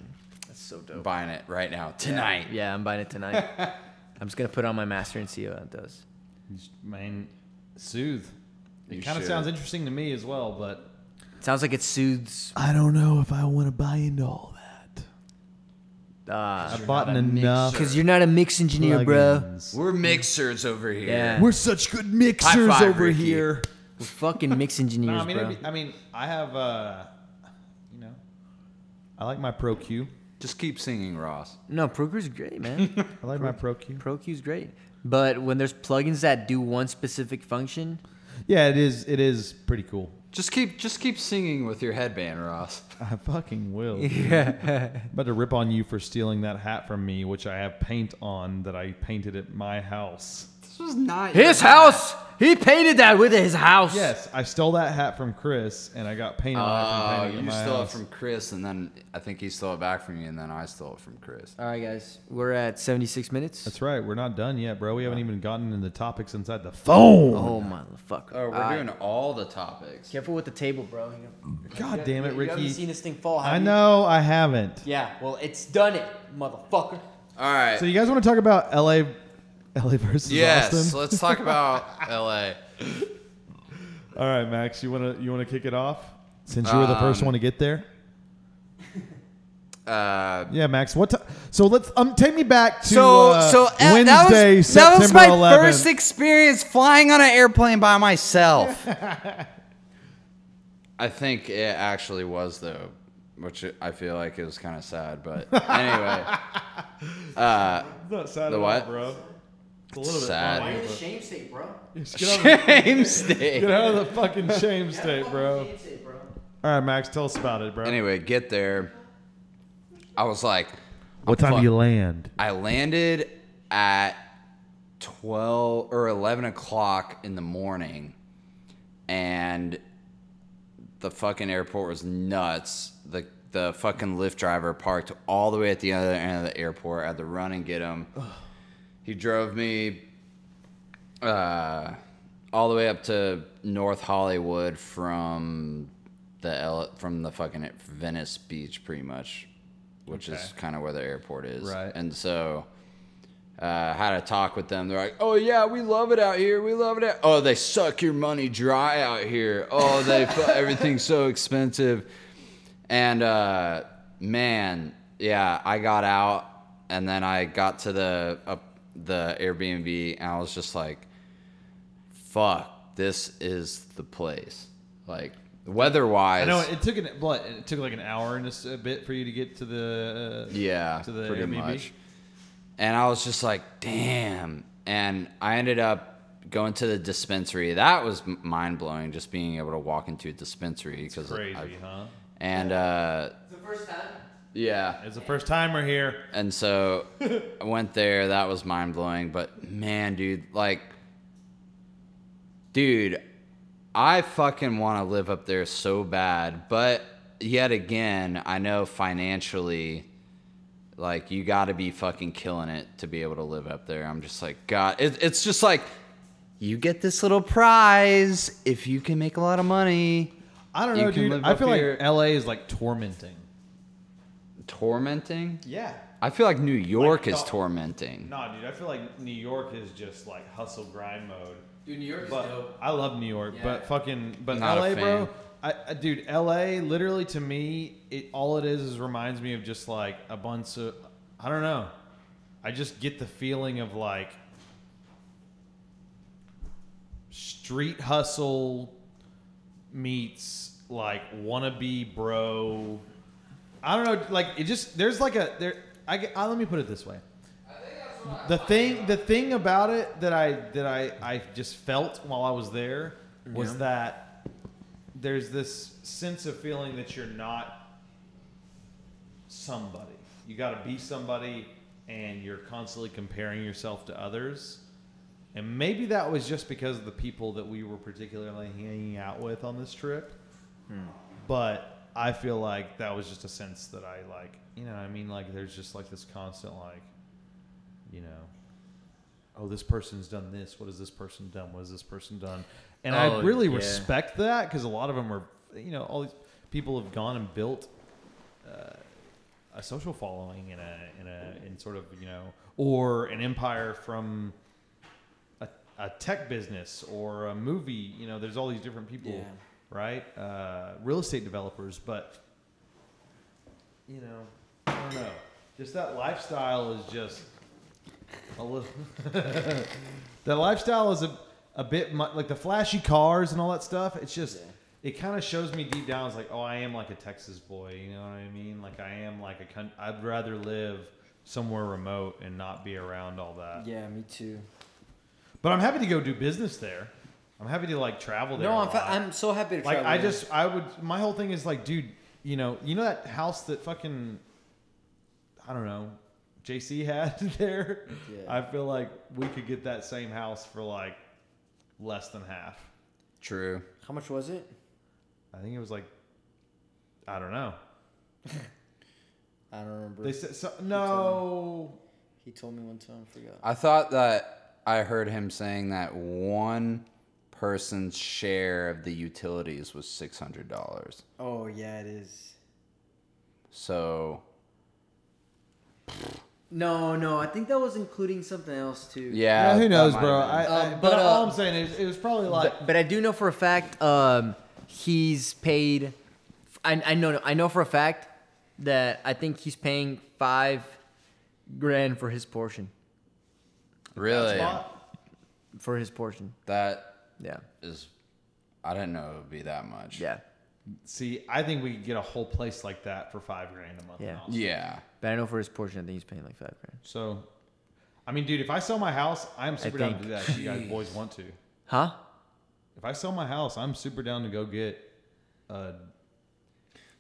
That's so dope. I'm buying it right now. Tonight. Yeah, yeah I'm buying it tonight. I'm just going to put on my master and see how it does. Man, Soothe. It kind of sounds interesting to me as well, but... Sounds like it soothes. I don't know if I want to buy into all that. Uh, I bought enough. Because you're not a mix engineer, Plugins. bro. We're mixers over here. Yeah. We're such good mixers five, over Ricky. here. We're fucking mix engineers, no, I mean, bro. Be, I mean, I have, uh, you know, I like my Pro Q. Just keep singing, Ross. No, Pro Q's great, man. I like Pro, my Pro Q. Pro Q's great. But when there's plugins that do one specific function. Yeah, it is. It is pretty cool. Just keep just keep singing with your headband, Ross. I fucking will. Yeah. I'm about to rip on you for stealing that hat from me, which I have paint on that I painted at my house. This was not his house. Hat. He painted that with his house. Yes, I stole that hat from Chris, and I got paint on it. Oh, you stole house. it from Chris, and then I think he stole it back from you, and then I stole it from Chris. All right, guys, we're at seventy-six minutes. That's right. We're not done yet, bro. We haven't even gotten into the topics inside the phone. Oh, my fuck. Oh, we're all doing right. all the topics. Careful with the table, bro. God you, damn it, you, Ricky. You haven't seen this thing fall, have I know, you? I haven't. Yeah, well, it's done it, motherfucker. All right. So you guys want to talk about L A... L A versus yes, Austin. Yes, let's talk about L A. All right, Max, you wanna you wanna kick it off since you were um, the first one to get there. Uh, yeah, Max. What? T- so let's um take me back to so, uh, so Wednesday, that was, September eleventh. That was my eleventh. First experience flying on an airplane by myself. I think it actually was though, which I feel like it was kind of sad. But anyway, uh, not sad the at all, what, bro? It's a little bit sad. Why are you the shame state, bro? Shame state. Get out of the fucking shame state, bro. All right, Max, tell us about it, bro. Anyway, get there. I was like, what time do you land? I landed at twelve or eleven o'clock in the morning, and the fucking airport was nuts. The the fucking Lyft driver parked all the way at the other end of the airport. I had to run and get him. He drove me uh, all the way up to North Hollywood from the L- from the fucking Venice Beach, pretty much, which okay. is kind of where the airport is. Right. And so I uh, had a talk with them. They're like, oh, yeah, we love it out here. We love it out. Oh, they suck your money dry out here. Oh, they everything's so expensive. And, uh, man, yeah, I got out, and then I got to the up. Uh, the Airbnb, and I was just like, fuck, this is the place. Like, weather-wise, I know it took an what, it took like an hour and a bit for you to get to the uh, yeah to the pretty Airbnb. Much. And I was just like, damn. And I ended up going to the dispensary. That was mind-blowing, just being able to walk into a dispensary. Because crazy, I, huh? And uh, it's the first time. Yeah. It's the first timer here. And so I went there. That was mind-blowing. But, man, dude, like, dude, I fucking want to live up there so bad. But, yet again, I know financially, like, you got to be fucking killing it to be able to live up there. I'm just like, God. It, it's just like, you get this little prize if you can make a lot of money. I don't know, dude. I feel like L A is, like, tormenting. Tormenting? Yeah. I feel like New York like, is no, tormenting. No, dude. I feel like New York is just like hustle grind mode. Dude, New York but is dope. I love New York, yeah. but fucking, but not L A, bro. I, I dude, L A literally to me, it all it is is reminds me of just like a bunch of, I don't know. I just get the feeling of like street hustle meets like wannabe bro. I don't know, like it just there's like a there. I, I let me put it this way. I think that's what the I thing, about. the thing about it that I that I, I just felt while I was there was yeah. that there's this sense of feeling that you're not somebody. You got to be somebody, and you're constantly comparing yourself to others. And maybe that was just because of the people that we were particularly hanging out with on this trip, hmm. but. I feel like that was just a sense that I like, you know, I mean, like there's just like this constant like, you know, oh, this person's done this. What has this person done? What has this person done? And oh, I really yeah. respect that because a lot of them are, you know, all these people have gone and built uh, a social following in a in a in sort of, you know, or an empire from a, a tech business or a movie. You know, there's all these different people. Yeah. Right, uh, real estate developers, but you know, I don't know. Just that lifestyle is just a little. That lifestyle is a a bit mu- like the flashy cars and all that stuff. It's just yeah. it kind of shows me deep down. It's like, oh, I am like a Texas boy. You know what I mean? Like I am like a. Con- I'd rather live somewhere remote and not be around all that. Yeah, me too. But I'm happy to go do business there. I'm happy to like travel there. No, I'm fa- I'm so happy to like, travel. Like I there. just I would my whole thing is like, dude, you know, you know that house that fucking I don't know, J C had there? Yeah. I feel like we could get that same house for like less than half. True. How much was it? I think it was like I don't know. I don't remember. They said so, no. He told me, he told me one time, I forgot. I thought that I heard him saying that one person's share of the utilities was six hundred dollars. Oh, yeah, it is. So. No, no, I think that was including something else, too. Yeah. yeah who knows, bro? I, I, um, but but uh, all I'm saying is it was probably like. But, but I do know for a fact um, he's paid. I, I know I know for a fact that I think he's paying five grand for his portion. Really? For his portion. That. Yeah, is I didn't know it would be that much. Yeah, see, I think we could get a whole place like that for five grand a month. Yeah, yeah. But I know for his portion, I think he's paying like five grand. So, I mean, dude, if I sell my house, I'm super down to do that if you guys boys want to. Huh? If I sell my house, I'm super down to go get a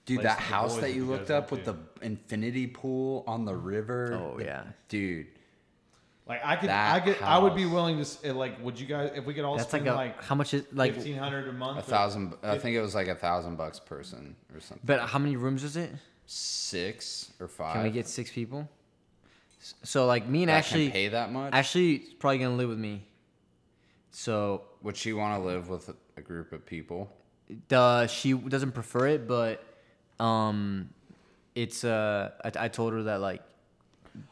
dude, that house that you looked up with the infinity pool on the river. Oh, yeah. Dude. Like I could, that I could, house. I would be willing to like. Would you guys, if we could all that's spend like, a, like how much is like fifteen hundred a month? A thousand. Or, I think it was like a thousand bucks person or something. But how many rooms was it? Six or five. Can we get six people? So like me and that Ashley can pay that much. Ashley's probably gonna live with me. So would she want to live with a group of people? Duh, she doesn't prefer it, but um, it's uh, I, I told her that like.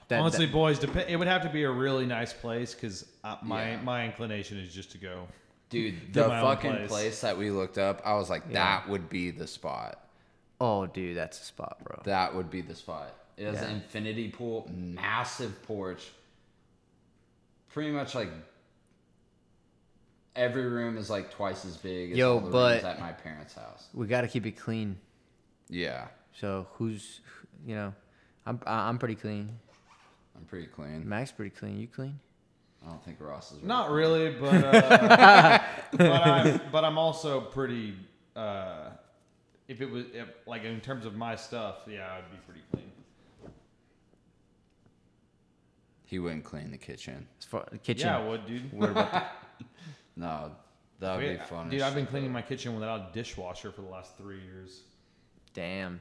That, Honestly, that, boys, dep- it would have to be a really nice place because my yeah. my inclination is just to go. Dude, the fucking place. place that we looked up, I was like, yeah. that would be the spot. Oh, dude, that's the spot, bro. That would be the spot. It has yeah. an infinity pool, massive porch. Pretty much like every room is like twice as big as Yo, all the but rooms at my parents' house. We got to keep it clean. Yeah. So who's, you know, I'm I'm pretty clean. I'm pretty clean. Max pretty clean. You clean? I don't think Ross is. Really Not clean. really, but uh, but I'm but I'm also pretty. Uh, if it was if, like in terms of my stuff, yeah, I'd be pretty clean. He wouldn't clean the kitchen. As far, the kitchen. Yeah, I would, dude. What about the... No, that would be funny. Dude, I've been cleaning my kitchen without a dishwasher for the last three years. Damn,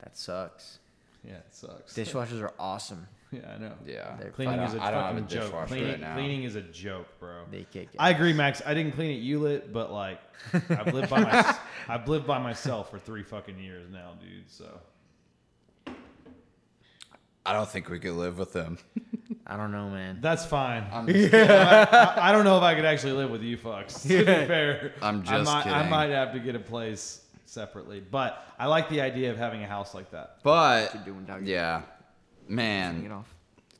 that sucks. Yeah, it sucks. Dishwashers are awesome. Yeah, I know. Yeah. They're cleaning is a fucking joke. Cleaning, right now. Cleaning is a joke, bro. They kick it. I agree, Max. I didn't clean it, you lit, but like I've lived by my, I've lived by myself for three fucking years now, dude. So I don't think we could live with them. I don't know, man. That's fine. I'm just yeah. I, I, I don't know if I could actually live with you fucks. To yeah. be fair. I'm just I might, kidding. I might have to get a place separately, but I like the idea of having a house like that. But yeah, man,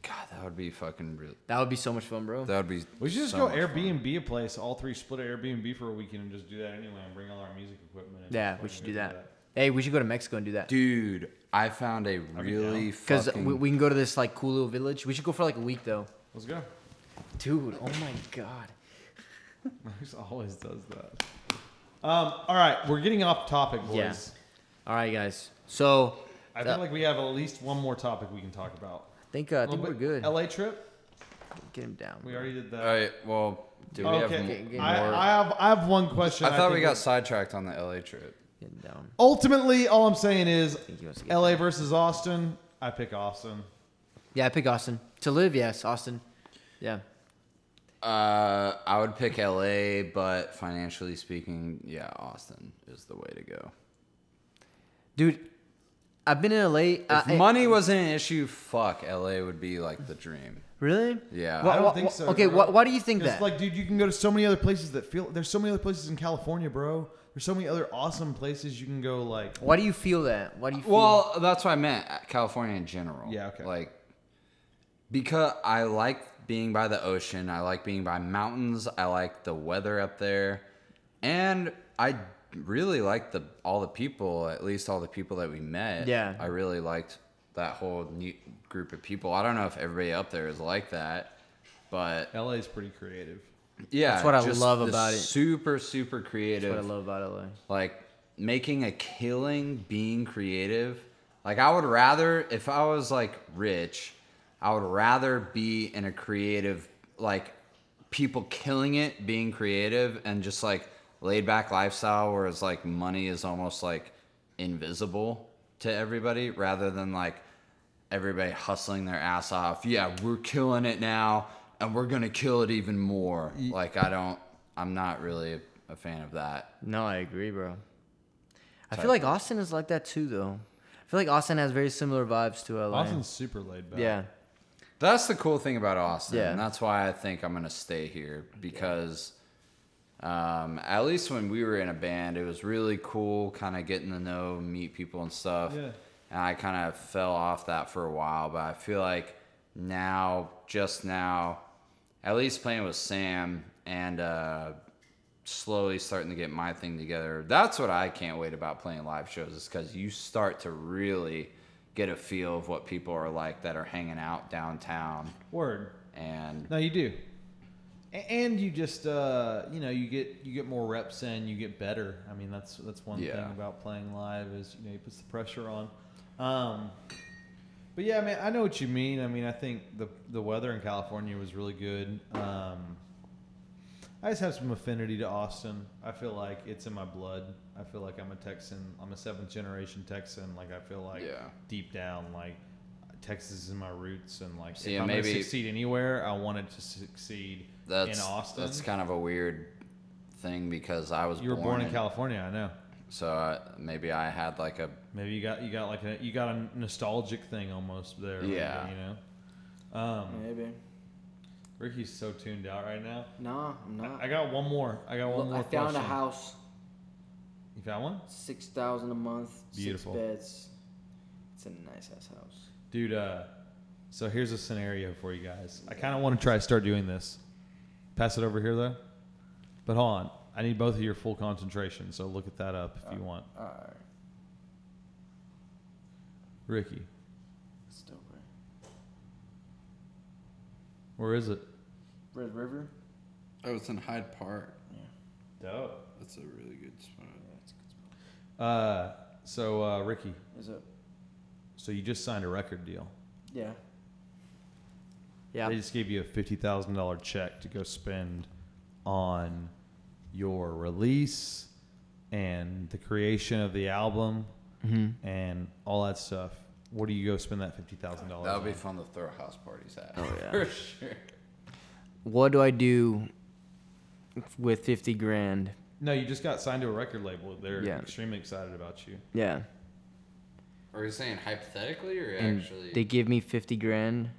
God, that would be fucking real. That would be so much fun, bro. That would be. We should just so go Airbnb fun. a place. All three split an Airbnb for a weekend and just do that anyway, and bring all our music equipment. And yeah, we should do that. that. Hey, we should go to Mexico and do that, dude. I found a really because we, we can go to this like cool little village. We should go for like a week though. Let's go, dude. Oh my god, Max always does that. Um, all right, we're getting off topic, boys. Yeah. All right, guys. So I feel uh, like we have at least one more topic we can talk about. I think uh, I think we're good. L A trip. Get him down. We already did that. All right. Well, do okay. we have get, get more? I, I have I have one question. I thought I we got we, sidetracked on the L A trip. Get him down. Ultimately, all I'm saying is L A down. versus Austin. I pick Austin. Yeah, I pick Austin to live. Yes, Austin. Yeah. Uh, I would pick L A, but financially speaking, yeah, Austin is the way to go. Dude, I've been in L A. If uh, money I, wasn't an issue, fuck, L A would be like the dream. Really? Yeah. Well, I don't wh- think so. Okay, wh- why do you think that? Like, dude, you can go to so many other places that feel. There's so many other places in California, bro. There's so many other awesome places you can go. Like, why do you feel that? Why do you? feel Well, that? that's what I meant. California in general. Yeah. Okay. Like, because I like. being by the ocean. I like being by mountains. I like the weather up there. And I really liked the all the people, at least all the people that we met. Yeah. I really liked that whole new group of people. I don't know if everybody up there is like that, but... L A is pretty creative. Yeah. That's what I love about it. Super, super creative. That's what I love about L A. Like, making a killing, being creative. Like, I would rather, if I was, like, rich... I would rather be in a creative, like, people killing it, being creative, and just, like, laid-back lifestyle where it's, like, money is almost, like, invisible to everybody rather than, like, everybody hustling their ass off. Yeah, we're killing it now, and we're going to kill it even more. Like, I don't... I'm not really a fan of that. No, I agree, bro. I feel like Austin is like that, too, though. I feel like Austin has very similar vibes to L A. Austin's super laid-back. Yeah. That's the cool thing about Austin. Yeah. And that's why I think I'm going to stay here because um, at least when we were in a band, it was really cool kind of getting to know, meet people and stuff. Yeah. And I kind of fell off that for a while. But I feel like now, just now, at least playing with Sam and uh, slowly starting to get my thing together. That's what I can't wait about playing live shows is because you start to really... get a feel of what people are like that are hanging out downtown. Word. and no, you do. And you just, uh, you know, you get you get more reps in, you get better. I mean, that's that's one yeah. thing about playing live is, you know, it puts the pressure on. Um, but yeah, I mean, I know what you mean. I mean, I think the the weather in California was really good. Um, I just have some affinity to Austin. I feel like it's in my blood. I feel like I'm a Texan. I'm a seventh generation Texan. Like, I feel like yeah. deep down, like, Texas is in my roots, and like, See, if I'm maybe, gonna succeed anywhere, I wanted to succeed that's, in Austin. That's kind of a weird thing because I was. You were born, born in, in California, I know. So I, maybe I had like a. Maybe you got you got like a you got a nostalgic thing almost there. Yeah. Maybe, you know. Um, maybe. Ricky's so tuned out right now. Nah, I'm not. I, I got one more. I got one Look, more. I found question. a house. You found one? Six thousand a month. Beautiful. Six beds. It's a nice ass house. Dude, uh, so here's a scenario for you guys. I kind of want to try to start doing this. Pass it over here, though. But hold on. I need both of your full concentration, so look at that up if uh, you want. All right. Ricky. It's dope, right? Where is it? Red River. Oh, it's in Hyde Park. Yeah. Dope. That's a really good spot. Yeah, that's a good spot. Uh, so, uh, Ricky. Is it? So you just signed a record deal. Yeah. Yeah. They just gave you a fifty thousand dollars check to go spend on your release and the creation of the album mm-hmm. and all that stuff. What do you go spend that fifty thousand dollars on? That would be fun to throw house parties at. Oh, yeah. For sure. What do I do with fifty grand? No, you just got signed to a record label. They're yeah. extremely excited about you. Yeah. Are you saying hypothetically or and actually? They give me fifty grand.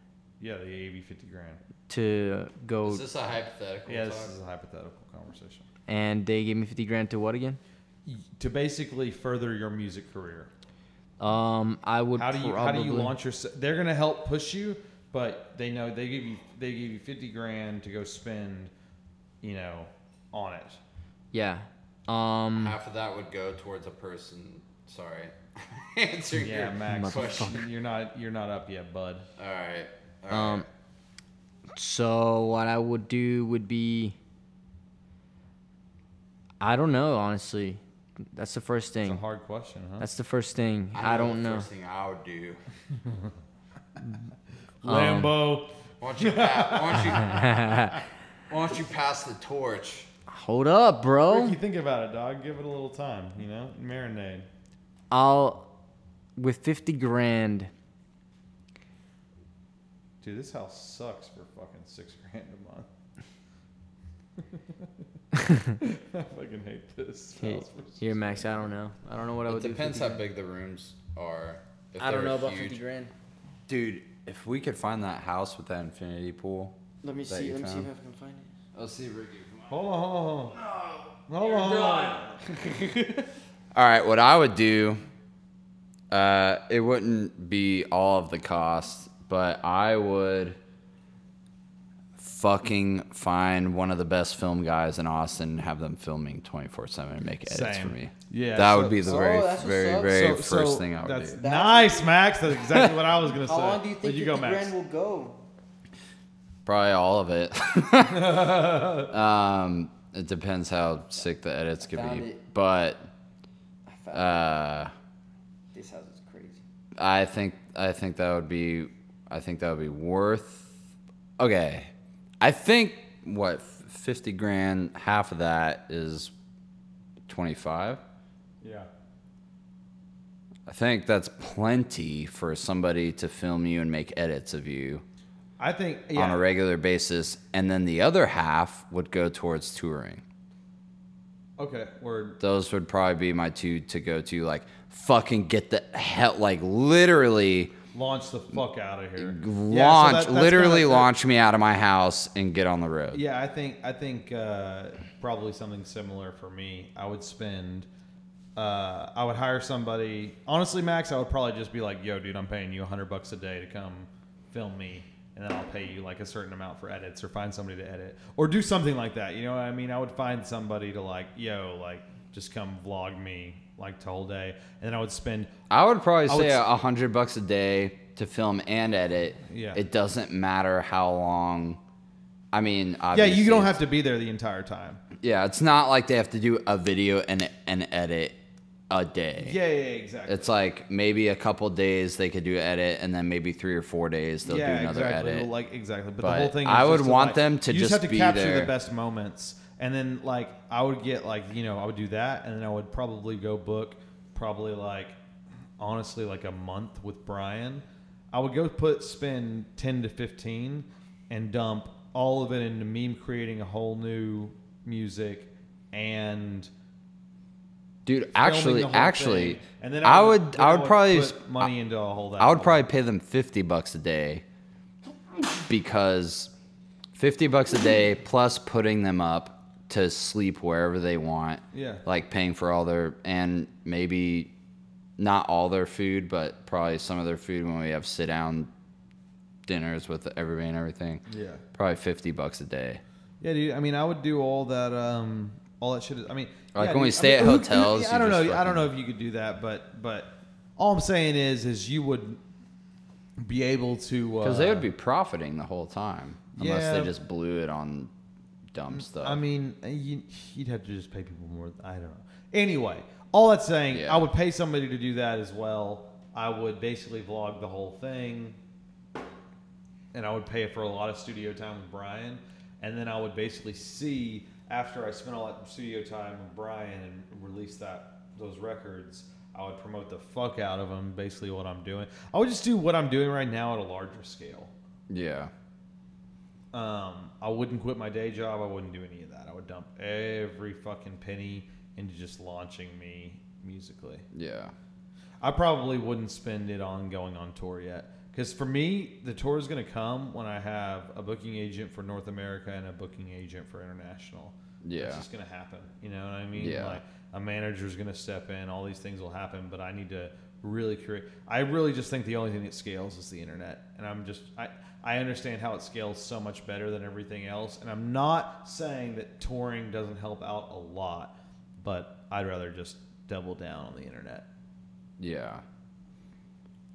Yeah, they gave you fifty grand to go. Is this a hypothetical? Yeah, talk? This is a hypothetical conversation. And they gave me fifty grand to what again? To basically further your music career. Um, I would. How do you probably... how do you launch your? They're gonna help push you, but they know they give you they give you fifty grand to go spend, you know, on it. Yeah. Um. Half of that would go towards a person. Sorry. Answer yeah, your Max, question. You're not you're not up yet, bud. All right. All right. Um. So what I would do would be. I don't know, honestly. That's the first thing. It's a hard question, huh? That's the first thing. I, I don't know. First thing I would do. Lambo. Um, why don't you pass, why don't you why don't you pass the torch? Hold up, bro. Ricky, think about it, dog. Give it a little time. You know, marinade. I'll, with fifty grand. Dude, this house sucks for fucking six grand a month. I fucking hate this house. Here, Max, I don't know. I don't know what it I would do. It depends how big the rooms are. If I don't know about huge. fifty grand. Dude, if we could find that house with that infinity pool. Let me see. Let me see if I can find it. I'll see, Ricky. Come on. Hold on, hold on. No. Hold on. All right, what I would do, uh, it wouldn't be all of the costs, but I would fucking find one of the best film guys in Austin and have them filming twenty-four seven and make edits Same. for me. Yeah, that so, would be the so, very, oh, very, very so, first so thing I would that's, do. That's nice, Max. That's exactly what I was going to say. How long do you think you go, Max? Grand will go? Probably all of it. um, it depends how sick the edits could be. It. But... Uh, this house is crazy. I think I think that would be I think that would be worth. Okay, I think what fifty grand. Half of that is twenty five. Yeah. I think that's plenty for somebody to film you and make edits of you. I think yeah. on a regular basis, and then the other half would go towards touring. Okay, word. Those would probably be my two to go to, like, fucking get the hell, like, literally. Launch the fuck out of here. Launch, yeah, so that, that's literally kinda, launch me out of my house and get on the road. Yeah, I think, I think uh, probably something similar for me. I would spend, uh, I would hire somebody. Honestly, Max, I would probably just be like, yo, dude, I'm paying you one hundred bucks a day to come film me. And then I'll pay you like a certain amount for edits, or find somebody to edit, or do something like that. You know what I mean? I would find somebody to like, yo, like just come vlog me like the whole day. And then I would spend. I would probably I say a hundred bucks a day to film and edit, yeah. it doesn't matter how long. I mean, obviously. Yeah, you don't have to be there the entire time. Yeah, it's not like they have to do a video and an edit a day. Yeah, yeah, exactly. It's like maybe a couple days they could do edit, and then maybe three or four days they'll yeah, do another exactly. edit. Like, exactly. But, but the whole thing is I would want like, them to just be there. You just have to capture there. the best moments. And then, like, I would get, like, you know, I would do that, and then I would probably go book probably, like, honestly, like a month with Brian. I would go put spend ten to fifteen and dump all of it into meme creating a whole new music and dude actually actually thing. And then I would I would, would, I would probably put money into a whole that I would whole probably thing. Pay them fifty bucks a day, because fifty bucks a day plus putting them up to sleep wherever they want, yeah, like paying for all their and maybe not all their food, but probably some of their food when we have sit down dinners with everybody and everything. Yeah. Probably fifty bucks a day. Yeah, dude. I mean, I would do all that, um, all that shit. I mean, like yeah, when dude, we stay I mean, at hotels. Who, I don't know. Fucking... I don't know if you could do that, but, but all I'm saying is, is you would be able to, because uh, they would be profiting the whole time unless yeah, they just blew it on dumb stuff. I mean, you, you'd have to just pay people more. I don't know. Anyway. All that's saying, yeah. I would pay somebody to do that as well. I would basically vlog the whole thing, and I would pay for a lot of studio time with Brian, and then I would basically see, after I spent all that studio time with Brian and release that those records, I would promote the fuck out of them, basically what I'm doing. I would just do what I'm doing right now at a larger scale. Yeah. Um, I wouldn't quit my day job. I wouldn't do any of that. I would dump every fucking penny into just launching me musically. Yeah. I probably wouldn't spend it on going on tour yet. Because for me, the tour is going to come when I have a booking agent for North America and a booking agent for international. Yeah. It's just going to happen. You know what I mean? Yeah. Like, a manager's going to step in. All these things will happen. But I need to really create. I really just think the only thing that scales is the internet. And I'm just... I, I understand how it scales so much better than everything else. And I'm not saying that touring doesn't help out a lot. But I'd rather just double down on the internet. Yeah.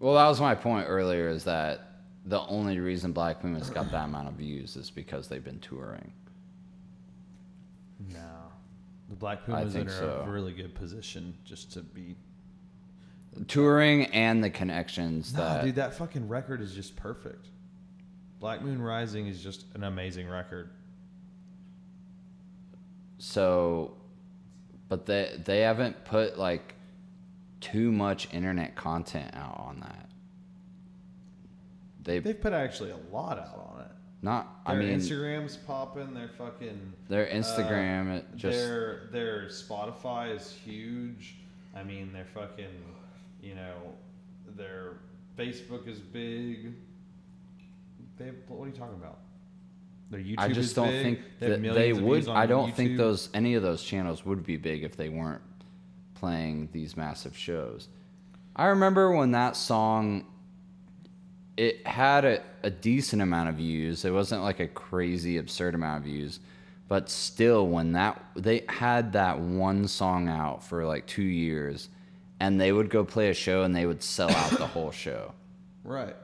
Well, that was my point earlier, is that the only reason Black Pumas got that amount of views is because they've been touring. No. The Black Pumas are in so. a really good position just to be... Touring and the connections no, that... Dude, that fucking record is just perfect. Black Moon Rising is just an amazing record. So... But they they haven't put like too much internet content out on that. They they've put actually a lot out on it. Not their I mean Instagram's popping. Their fucking their Instagram. Uh, it just their their Spotify is huge. I mean their fucking you know their Facebook is big. They what are you talking about? Their YouTube I just is don't big. think they that they would. I don't YouTube. think those any of those channels would be big if they weren't playing these massive shows. I remember when that song, it had a, a decent amount of views. It wasn't like a crazy absurd amount of views, but still, when that they had that one song out for like two years, and they would go play a show and they would sell out the whole show. Right.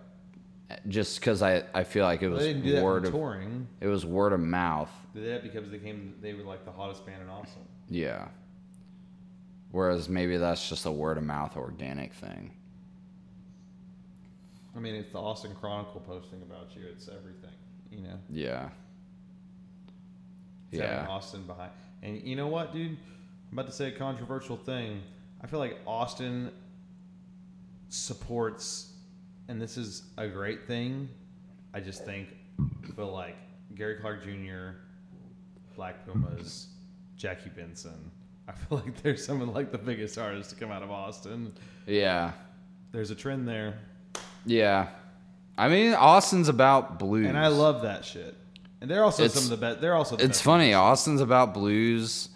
Just because I, I feel like it was well, they didn't do that word of touring. It was word of mouth. They did that because they came they were like the hottest band in Austin. Yeah. Whereas maybe that's just a word of mouth organic thing. I mean, it's the Austin Chronicle posting about you. It's everything, you know. Yeah. It's yeah. Austin behind, and you know what, dude? I'm about to say a controversial thing. I feel like Austin supports. And this is a great thing. I just think, but like Gary Clark Junior, Black Pumas, Jackie Benson. I feel like they're some of like the biggest artists to come out of Austin. Yeah. There's a trend there. Yeah. I mean, Austin's about blues. And I love that shit. And they're also it's, some of the best. They're also the It's best funny. Artists. Austin's about blues.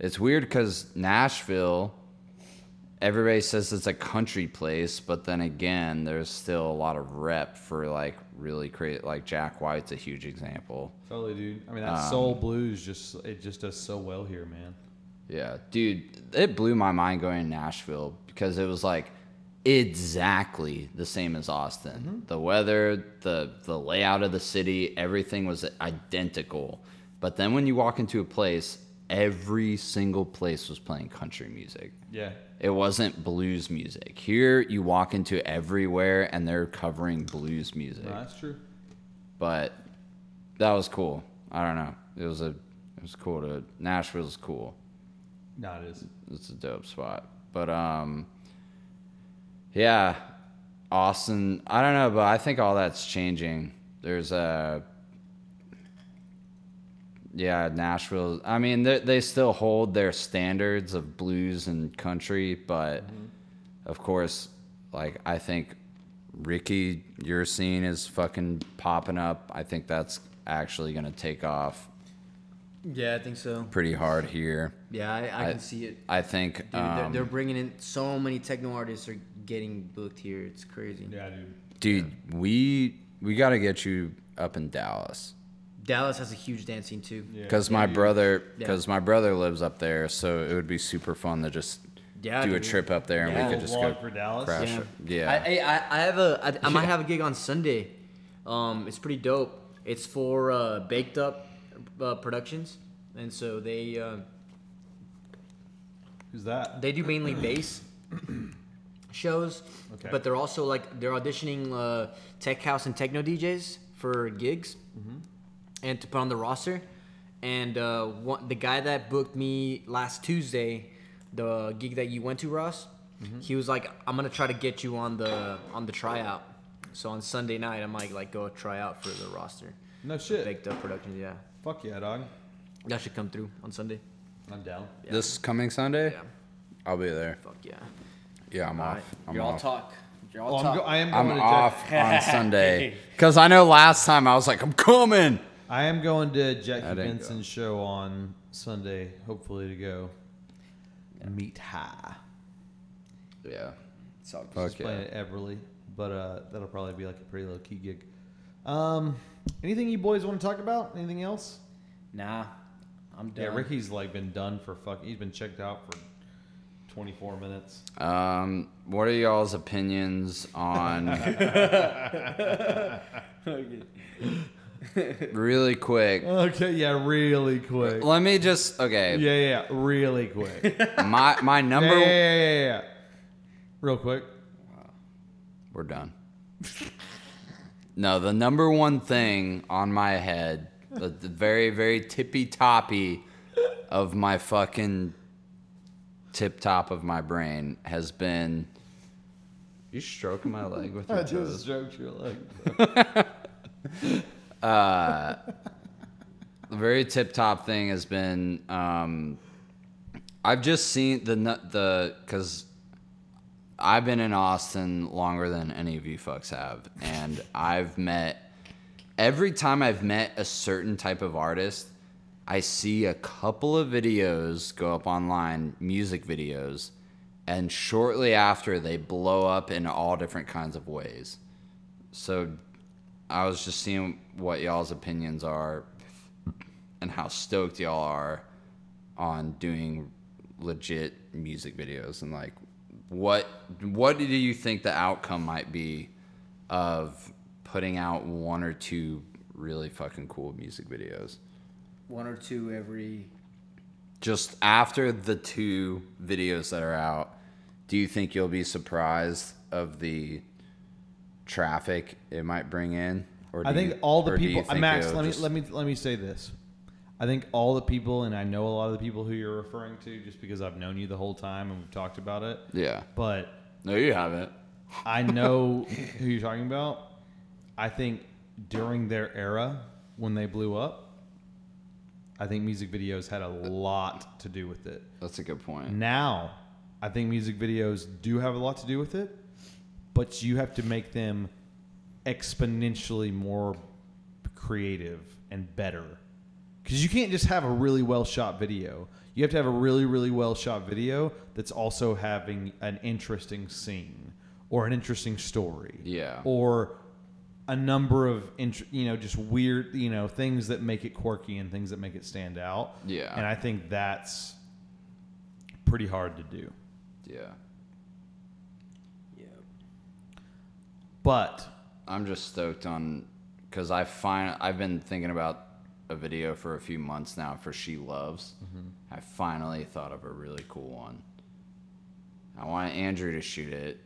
It's weird because Nashville... Everybody says it's a country place, but then again, there's still a lot of rep for like really crazy. Like Jack White's a huge example. Totally, dude. I mean, that um, soul blues just it just does so well here, man. Yeah, dude. It blew my mind going to Nashville because it was like exactly the same as Austin. Mm-hmm. The weather, the the layout of the city, everything was identical. But then when you walk into a place, every single place was playing country music. Yeah. It wasn't blues music. Here you walk into everywhere and they're covering blues music. No, that's true. But that was cool. I don't know. It was a it was cool to Nashville's cool. No, it is. It's a dope spot. But um yeah, Austin, I don't know, but I think all that's changing. There's a, yeah, Nashville. I mean, they, they still hold their standards of blues and country, but mm-hmm. of course, like, I think Ricky, your scene is fucking popping up. I think that's actually going to take off. Yeah, I think so. Pretty hard here. Yeah, I, I, I can see it. I think dude, um, they're, they're bringing in so many techno artists are getting booked here. It's crazy. Yeah, dude. Dude, yeah. we we got to get you up in Dallas. Dallas has a huge dance scene too. Because yeah. my brother, because yeah. my brother lives up there, so it would be super fun to just yeah, do dude. a trip up there, yeah. and we could just go for Dallas. Crash yeah. it. Yeah. I, I I have a I, I might have a gig on Sunday. Um, it's pretty dope. It's for uh, Baked Up. Uh, productions, and so they uh, who's that they do mainly bass shows, okay. but they're also like they're auditioning uh, tech house and techno D Js for gigs, mm-hmm. and to put on the roster. And uh, one, the guy that booked me last Tuesday, the gig that you went to, Russ, mm-hmm. he was like, "I'm gonna try to get you on the on the tryout." So on Sunday night, I might like go try out for the roster. No shit. Baked Up Productions, yeah. Fuck yeah, dog. That should come through on Sunday. I'm down. Yeah. This coming Sunday? Yeah. I'll be there. Fuck yeah. Yeah, I'm all off. Right. I'm Y'all off. talk. Y'all oh, talk. I'm, go- I am going I'm to off Jet- on Sunday. Because I know last time I was like, I'm coming. I am going to Jackie Benson's show on Sunday, hopefully to go yeah. meet high. Yeah. So I'm just playing at Everly. But uh, that'll probably be like a pretty low-key gig. Um... Anything you boys want to talk about? Anything else? Nah, I'm done. Yeah, Ricky's like been done for fuck. He's been checked out for twenty-four minutes. Um, what are y'all's opinions on? Really quick. Okay, yeah, really quick. Let me just. Okay. Yeah, yeah, really quick. my my number. Yeah, yeah, yeah, yeah. Real quick. We're done. No, the number one thing on my head, the, the very, very tippy-toppy of my fucking tip-top of my brain has been... You stroking my leg with your I toes. I just stroked your leg. uh, the very tip-top thing has been... Um, I've just seen the... the because... I've been in Austin longer than any of you fucks have, and I've met, every time I've met a certain type of artist, I see a couple of videos go up online, music videos, and shortly after they blow up in all different kinds of ways. So I was just seeing what y'all's opinions are and how stoked y'all are on doing legit music videos and like, What what do you think the outcome might be of putting out one or two really fucking cool music videos? One or two every... Just after the two videos that are out, do you think you'll be surprised of the traffic it might bring in? Or I think you, all the people... Max, let me, just... let me let me say this. I think all the people, and I know a lot of the people who you're referring to just because I've known you the whole time and we've talked about it. Yeah. But... No, you haven't. I know who you're talking about. I think during their era, when they blew up, I think music videos had a lot to do with it. That's a good point. Now, I think music videos do have a lot to do with it, but you have to make them exponentially more creative and better. Because you can't just have a really well-shot video. You have to have a really, really well-shot video that's also having an interesting scene or an interesting story. Yeah. Or a number of, int- you know, just weird, you know, things that make it quirky and things that make it stand out. Yeah. And I think that's pretty hard to do. Yeah. Yeah. But I'm just stoked on, because I find I've been thinking about a video for a few months now for She Loves. Mm-hmm. I finally thought of a really cool one. I want Andrew to shoot it,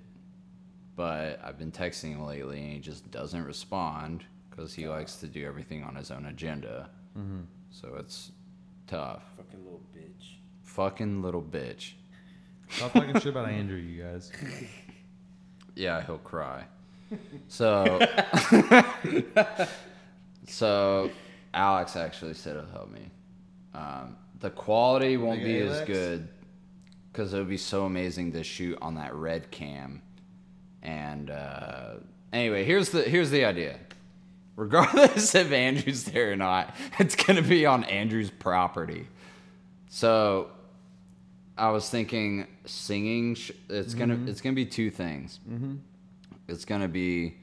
but I've been texting him lately and he just doesn't respond because he likes to do everything on his own agenda. Mm-hmm. So it's tough. Fucking little bitch. Fucking little bitch. Stop talking shit about Andrew, you guys. Yeah, he'll cry. So, so Alex actually said it'll help me. Um, the quality won't be as good because it would be so amazing to shoot on that red cam. And uh, anyway, here's the here's the idea. Regardless if Andrew's there or not, it's gonna be on Andrew's property. So I was thinking singing. Sh- it's mm-hmm. gonna it's gonna be two things. Mm-hmm. It's gonna be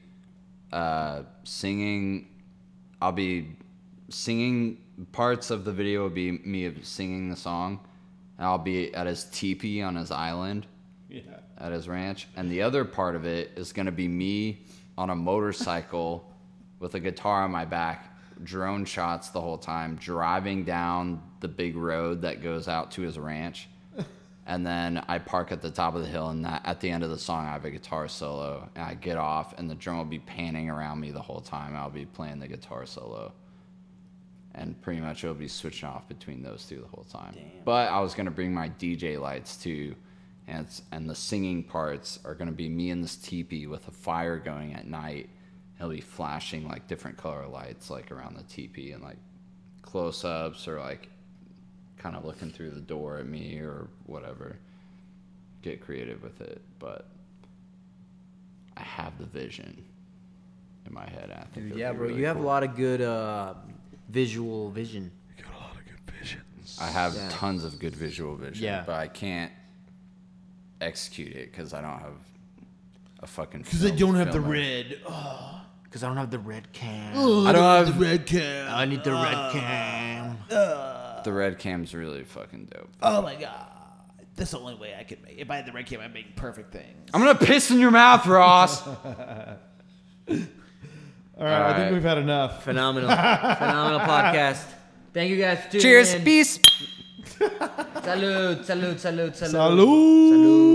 uh, singing. I'll be singing parts of the video. Will be me singing the song, and I'll be at his teepee on his island. Yeah. At his ranch. And the other part of it is going to be me on a motorcycle with a guitar on my back, drone shots the whole time, driving down the big road that goes out to his ranch. And then I park at the top of the hill, and that, at the end of the song, I have a guitar solo, and I get off, and the drone will be panning around me the whole time. I'll be playing the guitar solo. And pretty much it'll be switching off between those two the whole time. Damn. But I was going to bring my D J lights too. And, it's, and the singing parts are going to be me in this teepee with a fire going at night. It'll be flashing, like, different color lights, like, around the teepee. And, like, close-ups or, like, kind of looking through the door at me or whatever. Get creative with it. But I have the vision in my head. I think yeah, bro, really you cool. have a lot of good uh, visual vision. You got a lot of good visions. I have yeah. tons of good visual vision. Yeah. But I can't execute it because I don't have a fucking because I don't have the red because oh. I don't have the red cam oh, I don't I have the red cam I need the uh, red cam uh. The red cam's really fucking dope. Oh my god, that's the only way I could make. If I had the red cam, I'd make perfect things. I'm gonna piss in your mouth, Ross. alright All right. I think we've had enough. Phenomenal phenomenal podcast. Thank you guys for tuning in. Cheers. Peace. Salud, salud, salud, salud. Salud. Salud.